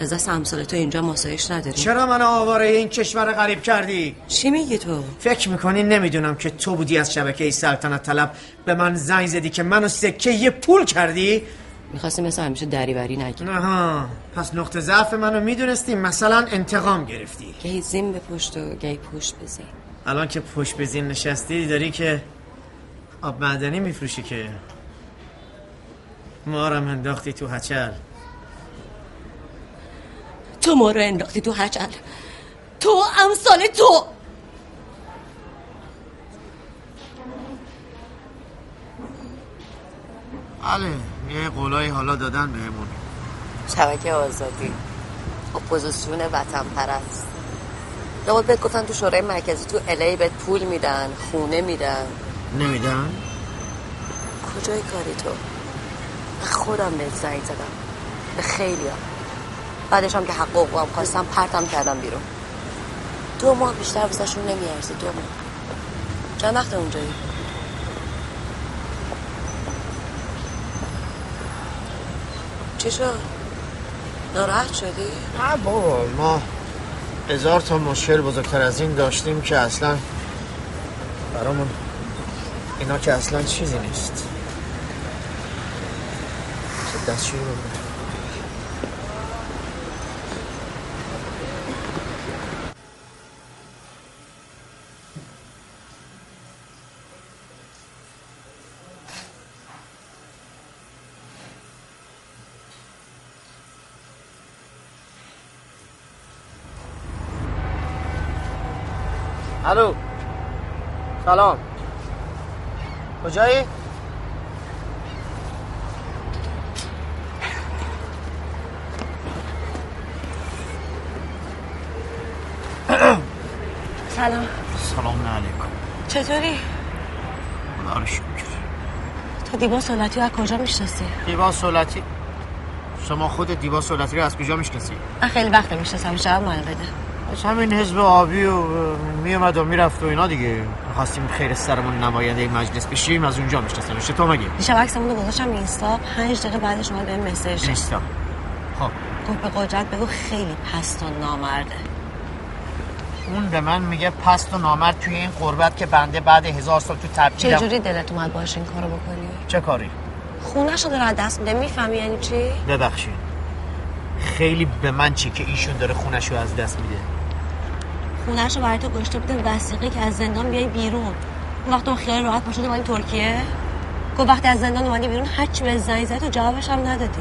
رضا سمسال تو اینجا ماسایش نداری. چرا من آواره این کشور غریب کردی؟ چی میگی تو؟ فکر میکنی نمیدونم که تو بودی از شبکه سلطنت طلب به من زنگ زدی که منو سکه یه پول کردی؟ میخواستی مثل همیشه دریوری نگی. آها پس نقطه ضعف منو میدونستی مثلا انتقام گرفتی. گهی زین به پشت و گهی پشت به زین. الان که پشت به زین نشستی داری که آب معدنی میفروشی که ما رو انداختی تو هچل. تو ما رو انداختی تو هچل. تو امثال تو. بله یه قولایی حالا دادن بهمون. شبکه آزادی اپوزیسیون وطن پرست. لابد بهت گفتن تو شورای مرکزی تو الی بهت پول میدن خونه میدن. نمیدن؟ کجای کاری تو؟ من خودم بهت زنگ زدم به خیلی ها. بعدش هم که حق حقوقم خواستم پرتم کردم بیرون. دو ماه بیشتر واسهشون نمیارزه. دو ماه چند وقت اونجایی؟ چی شد؟ ناراحت شدی؟ نه بابا، ما هزار تا مشکل بزرگتر از این داشتیم که اصلا برامون اینا که اصلا چیزی نیست. چه دستشویی بود؟ الو، سلام، کجایی؟ سلام. سلام علیکم. چطوری؟ خدا رو شکر. تو دیبا سولتی از کجا میشناسی؟ دیبا سولتی؟ شما خود دیبا سولتی رو از کجا میشناسی؟ من خیلی وقت میشناسم، جواب مال بده. از همین حزب آبی و میامد و میرفت و اینا دیگه، میخواستیم خیر سرمون نماینده این مجلس بشیم، از اونجا میشناسمش. تو مگه دیشب عکسمون رو گذاشتم اینستا، پنج دقیقه بعدش اومد بهم مسیج. اینستا؟ خب گفت به قدرت بگو خیلی پست و نامرده. اون به من میگه پست و نامرد توی این قربت که بنده بعد هزار سال تو تبدیلم. چه جوری دلت اومد باش این کارو بکنی؟ چه کاری؟ خونه‌شو داره از دست میده. میفهمی یعنی چی؟ ببخشید، خیلی به من چی که ایشون داره خونه‌شو از دست میده. خونه‌شو برای تو گشته بودن وثیقه که از زندان بیای بیرون. اون وقت اون خیال راحت باشه اومدی ترکیه. گفت وقتی از زندان اومدی بیرون هرچی به زنگ زد تو جوابش هم ندادی.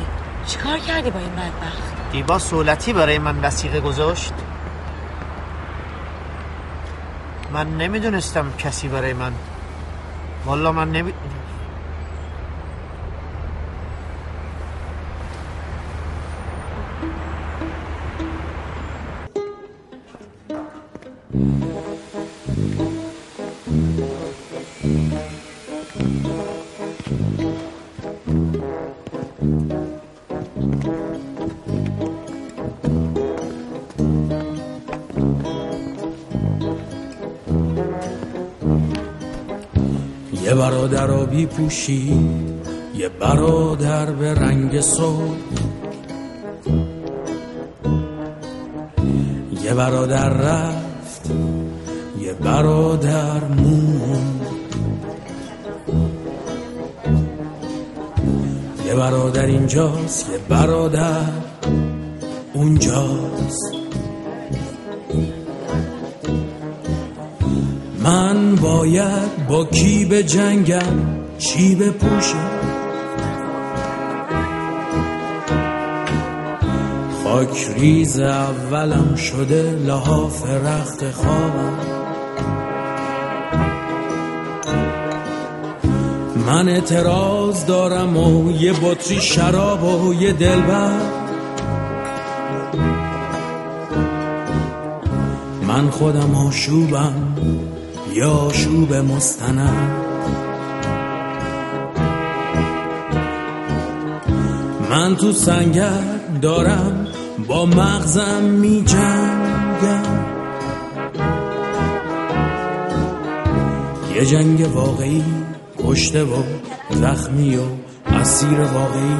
چیکار کردی با این بدبخت؟ دیبا سولتی برای من وثیقه گذاشت. من نمیدونستم کسی برای من. والله من نمی یه برادر آبی پوشید، یه برادر به رنگ صبح، یه برادر رفت، یه برادر موند. یه برادر اینجاست، یه برادر اونجاست. من باید با کی به جنگم، چی بپوشم؟ خاک ریز اولم شده لحاف رخت خوابم. من اعتراض دارم و یه بطری شراب و یه دلبر. من خودم آشوبم یا آشوب مستند. من تو سنگر دارم با مغزم می جنگم، یه جنگ واقعی، کشته و زخمی و اسیر واقعی.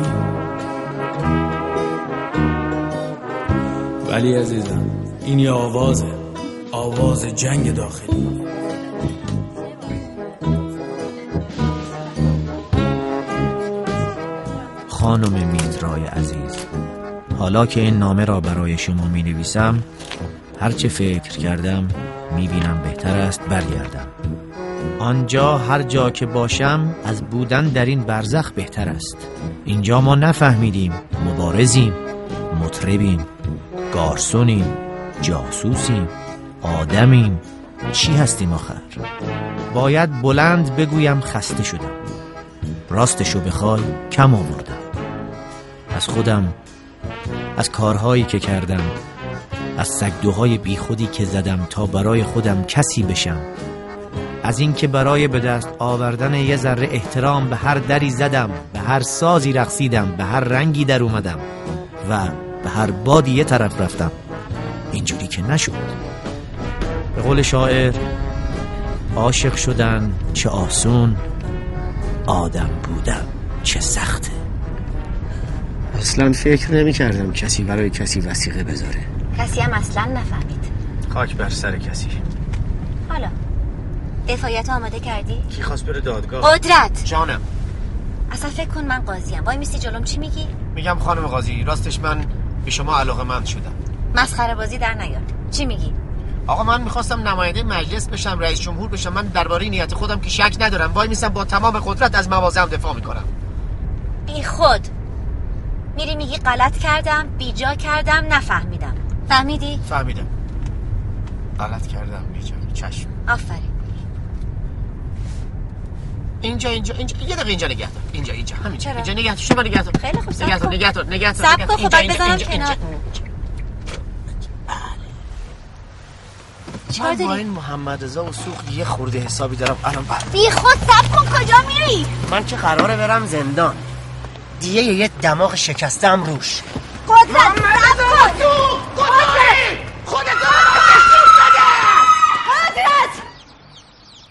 ولی عزیزم این یه آوازه، آواز جنگ داخلی. خانم میترای عزیز، حالا که این نامه را برای شما می نویسم، هرچه فکر کردم می بینم بهتر است برگردم. آنجا هر جا که باشم از بودن در این برزخ بهتر است. اینجا ما نفهمیدیم، مبارزیم، مطربیم، گارسونیم، جاسوسیم، آدمیم، چی هستیم آخر؟ باید بلند بگویم خسته شدم، راستشو بخوای کم آوردم از خودم، از کارهایی که کردم، از سگدوهای بی خودی که زدم تا برای خودم کسی بشم، از این که برای به دست آوردن یه ذره احترام به هر دری زدم، به هر سازی رقصیدم، به هر رنگی در اومدم و به هر بادی یه طرف رفتم. اینجوری که نشد. به قول شاعر، عاشق شدن چه آسون، آدم بودن چه سخته. اصلا فکر نمی کردم کسی برای کسی وثیقه بذاره. کسی هم اصلا نفهمید. خاک بر سر کسی. حالا دفاعیت آماده کردی؟ کی خواست بره دادگاه؟ قدرت جانم. اصلا فکر کن من قاضیم. وای میسی جلوم چی میگی؟ میگم خانم قاضی راستش من به شما علاقه‌مند شدم. مسخره بازی در نیار. چی میگی؟ آقا من میخواستم نماینده مجلس بشم، رئیس جمهور بشم. من درباره نیت خودم که شک ندارم. وای میسم با تمام قدرت از موازم دفاع میکنم. بی خود میری میگی غلط کردم، بیجا کردم، نفهمیدم. فهمیدی؟ فهمیدم. غلط کردم، بیجا. چشم. آفرین. اینجا اینجا اینجا یه دقیقه اینجا نگه دار. اینجا اینجا همینجا. اینجا نگه دار. شما نگه دار. خیلی خوب. نگه دار. نگه دار. نگه دار. صبر کن خودت بزنم کنار. من با این محمدرضا و سوخت یه خورده حسابی دارم الان برم. بی خود صبر کن. کجا میری؟ من که قراره برم زندان. دیگه یه دماغ شکستم روش. قدرت صبر کن. قدرت خودت قدرت.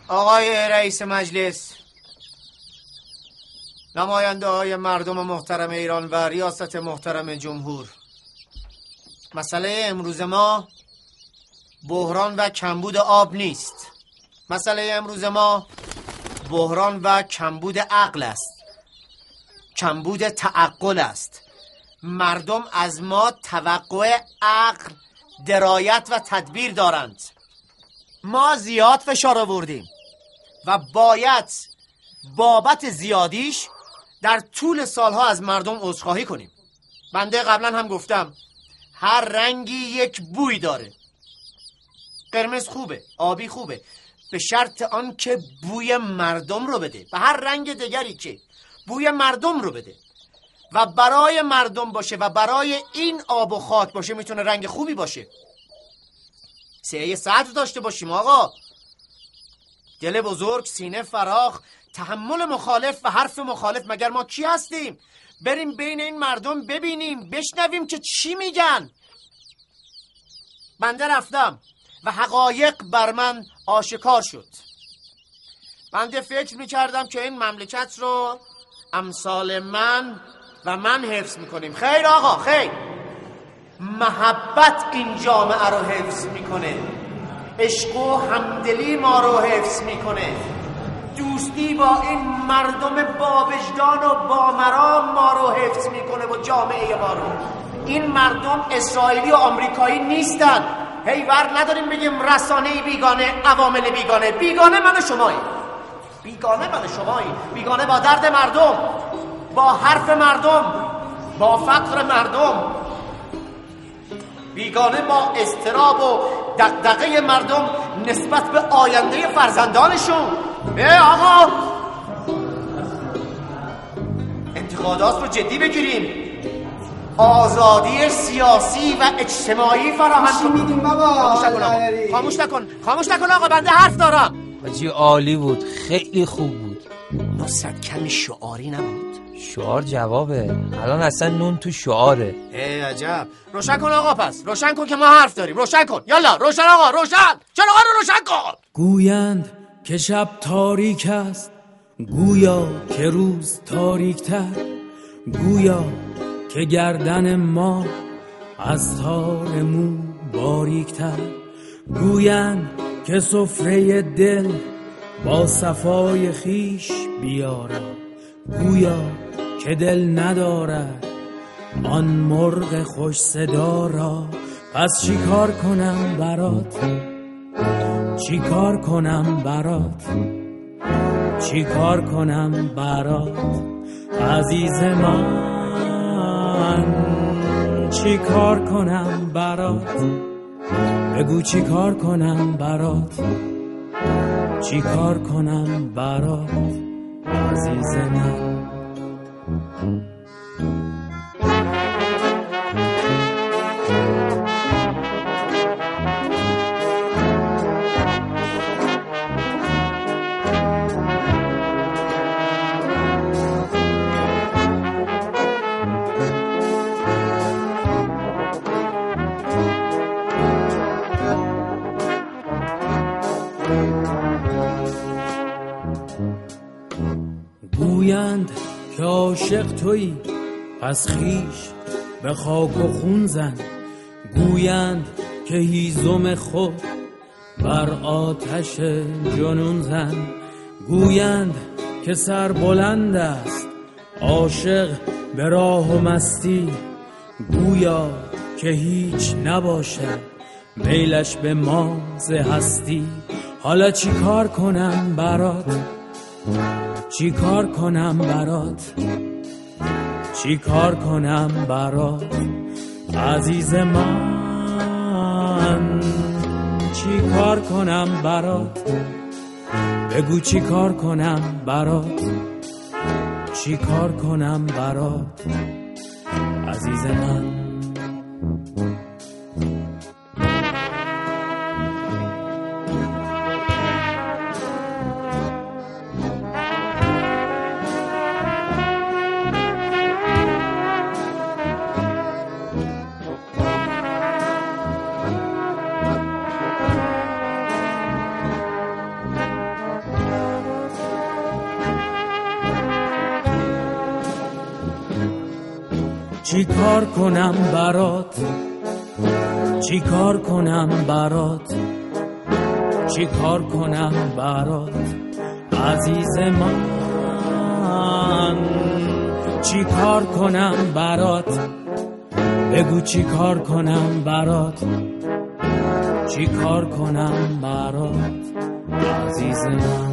آقای رئیس مجلس، نماینده های مردم محترم ایران و ریاست محترم جمهور، مسئله امروز ما بحران و کمبود آب نیست. مسئله امروز ما بحران و کمبود عقل است، کمبود تعقل است. مردم از ما توقع عقل، درایت و تدبیر دارند. ما زیاد فشار آوردیم و باید بابت زیادیش در طول سالها از مردم عذرخواهی کنیم. بنده قبلا هم گفتم هر رنگی یک بوی داره. قرمز خوبه، آبی خوبه، به شرط آن که بوی مردم رو بده. به هر رنگ دیگری که بوی مردم رو بده و برای مردم باشه و برای این آب و خاک باشه میتونه رنگ خوبی باشه. سعی صدر داشته باشیم آقا. دل بزرگ، سینه فراخ، تحمل مخالف و حرف مخالف. مگر ما کی هستیم؟ بریم بین این مردم ببینیم، بشنویم که چی میگن. بنده رفتم و حقایق بر من آشکار شد. بنده فکر میکردم که این مملکت رو امثال من و من حفظ میکنیم. خیر آقا، خیر. محبت این جامعه رو حفظ میکنه، عشق و همدلی ما رو حفظ میکنه، دوستی با این مردم با وجدان و با مرام ما رو حفظ میکنه و جامعه ما رو. این مردم اسرائیلی و آمریکایی نیستن. هی ور نداریم بگیم رسانه بیگانه، عوامل بیگانه. بیگانه من و شمایی، بیگانه من و شمایی، بیگانه با درد مردم، با حرف مردم، با فقر مردم، بیگانه با اضطراب و دغدغه مردم نسبت به آینده فرزندانشون. ای آقا انتقادات رو جدی بگیریم، آزادی سیاسی و اجتماعی فراهم کنیم. میدیم بابا. خاموش نکن، خاموش نکن، خاموش نکن آقا، بنده حرف دارم. حاجی عالی بود، خیلی خوب بود. نصد کمی شعاری نبود. شعار جوابه، الان اصلا نون تو شعاره. ای عجب. روشن کن آقا، پس روشن کن که ما حرف داریم. روشن کن، یالا روشن آقا، روشن. چرا آقا رو روشن کن. گویند که شب تاریک است، گویا که روز تاریک‌تر، گویا که گردن ما از تار مو باریکتر. گویند که سفره دل با صفای خیش بیارد، گویا که دل ندارد آن مرغ خوش صدا را. پس چی کار کنم برات، چی کار کنم برات، چی کار کنم برات عزیز من، چی کار کنم برات، بگو چی کار کنم برات، چی کار کنم برات عزیز من. عاشق تویی پس خیش به خاک و خون زن، گویند که هیزم خود بر آتش جنون زن، گویند که سر بلند است عاشق به راه و مستی، گویا که هیچ نباشد میلش به ماز هستی. حالا چی کار کنم برات، چی کار کنم برات، چی کار کنم برات عزیز من، چی کار کنم برات، بگو چی کار کنم برات، چی کار کنم برات عزیز من. چی کار کنم برات، چی کار کنم برات، چی کار کنم برات عزیز من، چی کار کنم برات، بگو چی کار کنم برات، چی کار کنم برات عزیز من.